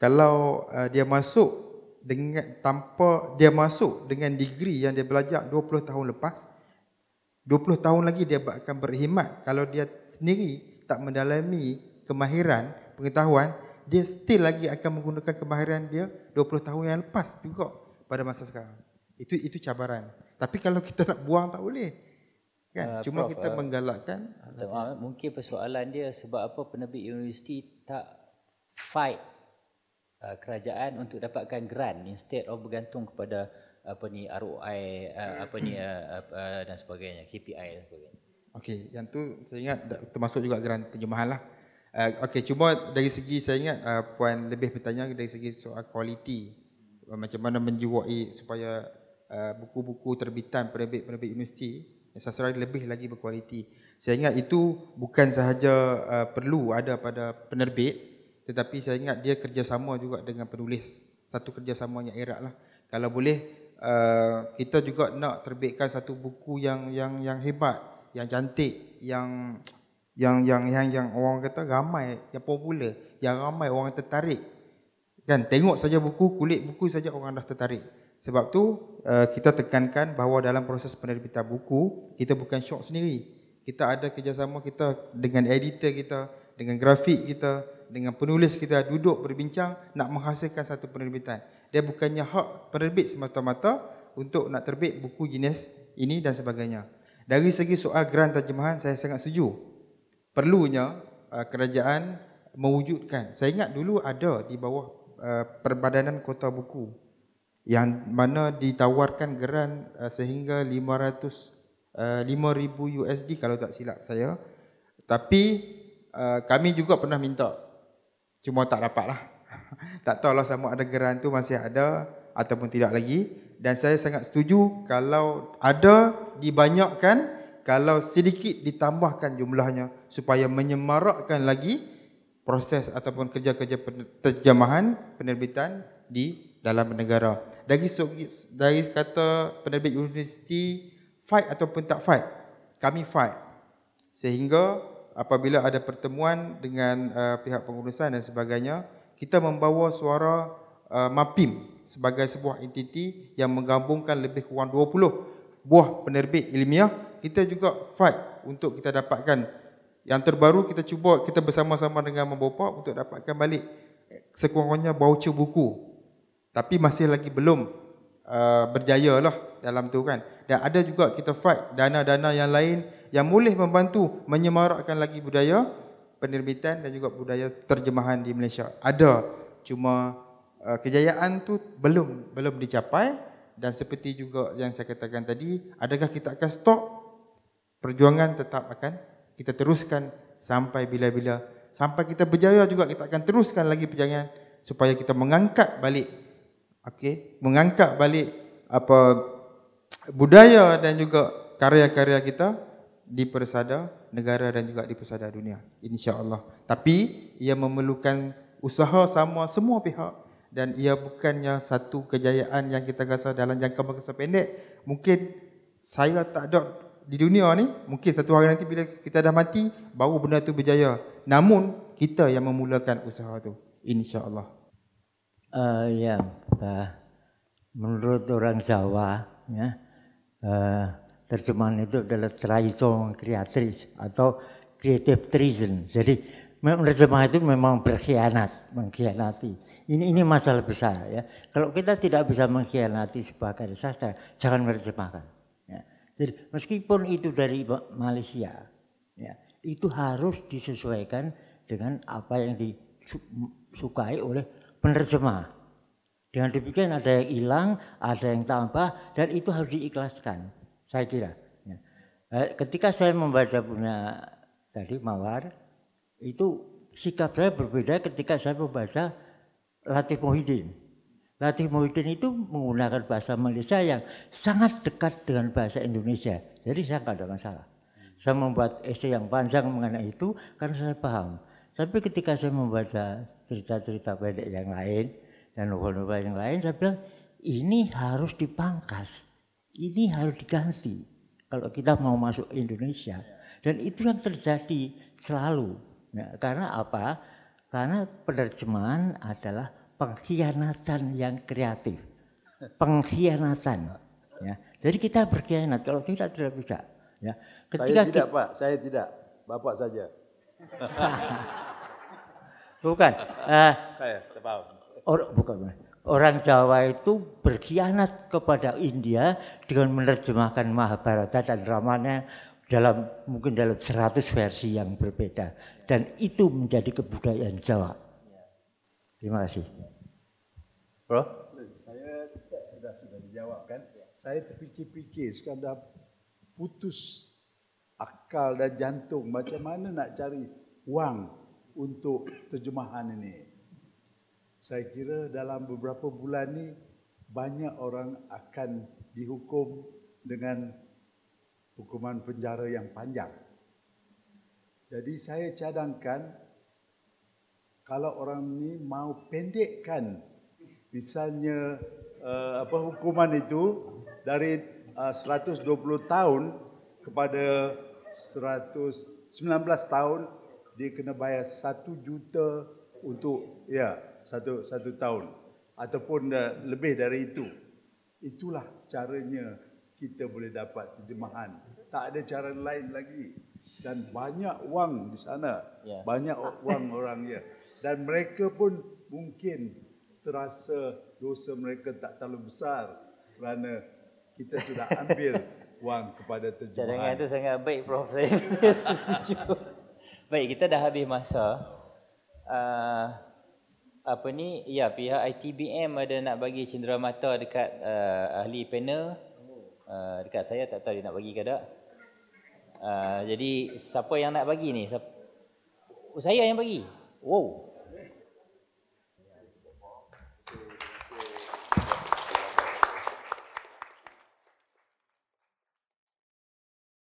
Kalau uh, dia masuk dengan tanpa, dia masuk dengan degree yang dia belajar dua puluh tahun lepas, dua puluh tahun lagi dia akan berkhidmat. Kalau dia sendiri tak mendalami kemahiran, pengetahuan, dia still lagi akan menggunakan kemahiran dia dua puluh tahun yang lepas juga pada masa sekarang. Itu itu cabaran. Tapi kalau kita nak buang tak boleh. Kan? Uh, Cuma Prof, kita menggalakkan uh, mungkin persoalan dia sebab apa penerbit universiti tak fight uh, kerajaan untuk dapatkan grant instead of bergantung kepada apa ni R O I uh, apa ni uh, uh, dan sebagainya, K P I dan sebagainya. Okey, yang tu saya ingat termasuk juga grant terjemahan lah. Uh, Okey, cuma dari segi saya ingat uh, puan lebih bertanya dari segi soal kualiti, uh, macam mana menjiwai supaya uh, buku-buku terbitan penerbit-penerbit universiti sastra lebih lagi berkualiti. Saya ingat itu bukan sahaja uh, perlu ada pada penerbit, tetapi saya ingat dia kerjasama juga dengan penulis. Satu kerjasamanya erat lah. Kalau boleh uh, kita juga nak terbitkan satu buku yang yang yang hebat, yang cantik, yang yang yang yang yang orang kata ramai, yang popular, yang ramai orang tertarik. Kan tengok saja buku, kulit buku saja orang dah tertarik. Sebab tu uh, kita tekankan bahawa dalam proses penerbitan buku, kita bukan syok sendiri. Kita ada kerjasama kita dengan editor kita, dengan grafik kita, dengan penulis kita, duduk berbincang nak menghasilkan satu penerbitan. Dia bukannya hak penerbit semata-mata untuk nak terbit buku jenis ini dan sebagainya. Dari segi soal geran terjemahan, saya sangat setuju. Perlunya uh, kerajaan mewujudkan. Saya ingat dulu ada di bawah uh, Perbadanan Kota Buku yang mana ditawarkan geran uh, sehingga lima ratus, uh, lima ribu U S D kalau tak silap saya. Tapi uh, kami juga pernah minta. Cuma tak dapatlah. Tak tahulah sama ada geran tu masih ada ataupun tidak lagi. Dan saya sangat setuju kalau ada dibanyakkan, kalau sedikit ditambahkan jumlahnya supaya menyemarakkan lagi proses ataupun kerja-kerja terjemahan penerbitan di dalam negara. Dari, dari kata penerbit universiti fight ataupun tak fight, kami fight. Sehingga apabila ada pertemuan dengan uh, pihak pengurusan dan sebagainya, kita membawa suara uh, MAPIM sebagai sebuah entiti yang menggabungkan lebih kurang dua puluh buah penerbit ilmiah. Kita juga fight untuk kita dapatkan yang terbaru. Kita cuba, kita bersama-sama dengan membopak untuk dapatkan balik sekurang-kurangnya voucher buku. Tapi masih lagi belum uh, berjaya lah dalam tu kan. Dan ada juga kita fight dana-dana yang lain yang boleh membantu menyemarakkan lagi budaya penerbitan dan juga budaya terjemahan di Malaysia. Ada, cuma uh, kejayaan tu belum belum dicapai. Dan seperti juga yang saya katakan tadi, adakah kita akan stop? Perjuangan tetap akan kita teruskan sampai bila-bila. Sampai kita berjaya juga kita akan teruskan lagi perjuangan supaya kita mengangkat balik. Okey, mengangkat balik apa budaya dan juga karya-karya kita di persada negara dan juga di persada dunia, insya-Allah. Tapi ia memerlukan usaha sama semua pihak dan ia bukannya satu kejayaan yang kita rasa dalam jangka masa pendek. Mungkin saya tak ada di dunia ni, mungkin satu hari nanti bila kita dah mati, baru benda tu berjaya. Namun, kita yang memulakan usaha tu, insya-Allah. Uh, ya, uh, menurut orang Jawa, ya, uh, terjemahan itu adalah traiso creatris atau creative treason. Jadi, terjemahan itu memang berkhianat, mengkhianati. Ini ini masalah besar. Ya. Kalau kita tidak bisa mengkhianati sebuah karya sastra, jangan menerjemahkan. Jadi meskipun itu dari Malaysia, ya, itu harus disesuaikan dengan apa yang disukai oleh penerjemah. Dengan demikian ada yang hilang, ada yang tambah, dan itu harus diikhlaskan, saya kira. Ya. Ketika saya membaca punya tadi Mawar, itu sikap saya berbeda ketika saya membaca Latif Muhyiddin. Latif Muhyiddin itu menggunakan bahasa Malaysia yang sangat dekat dengan bahasa Indonesia. Jadi saya tidak ada masalah. Saya membuat esai yang panjang mengenai itu karena saya paham. Tapi ketika saya membaca cerita-cerita pendek yang lain dan novel-novel yang lain, saya bilang ini harus dipangkas, ini harus diganti kalau kita mau masuk Indonesia. Dan itu yang terjadi selalu. Nah, karena apa? Karena penerjemahan adalah pengkhianatan yang kreatif, pengkhianatan. Ya. Jadi kita berkhianat, kalau tidak tidak bisa. Ya. Ketika saya tidak kita... Pak, saya tidak, bapak saja. Bukan. Uh, saya, saya paham. Or, bukan. Orang Jawa itu berkhianat kepada India dengan menerjemahkan Mahabharata dan Ramayana dalam mungkin dalam seratus versi yang berbeda, dan itu menjadi kebudayaan Jawa. Terima kasih. Bro? Saya sudah sudah dijawabkan. Saya terfikir-fikir sekadar putus akal dan jantung macam mana nak cari wang untuk terjemahan ini. Saya kira dalam beberapa bulan ni banyak orang akan dihukum dengan hukuman penjara yang panjang. Jadi saya cadangkan kalau orang ni mau pendekkan misalnya uh, apa hukuman itu dari uh, seratus dua puluh tahun kepada seratus sembilan belas tahun, dia kena bayar satu juta untuk ya satu satu tahun ataupun uh, lebih dari itu. Itulah caranya kita boleh dapat terjemahan. Tak ada cara lain lagi. Dan banyak wang di sana. Yeah. Banyak wang orang ya. Dan mereka pun mungkin terasa dosa mereka tak terlalu besar kerana kita sudah ambil wang kepada terjemahan. Cadangan itu sangat baik, Prof. Saya setuju. Baik, kita dah habis masa. Uh, apa ni? Ya, pihak I T B M ada nak bagi cenderamata dekat uh, ahli panel. Uh, dekat saya, tak tahu dia nak bagi ke tak. Uh, jadi siapa yang nak bagi ni? Siapa? Oh, saya yang bagi. Wow.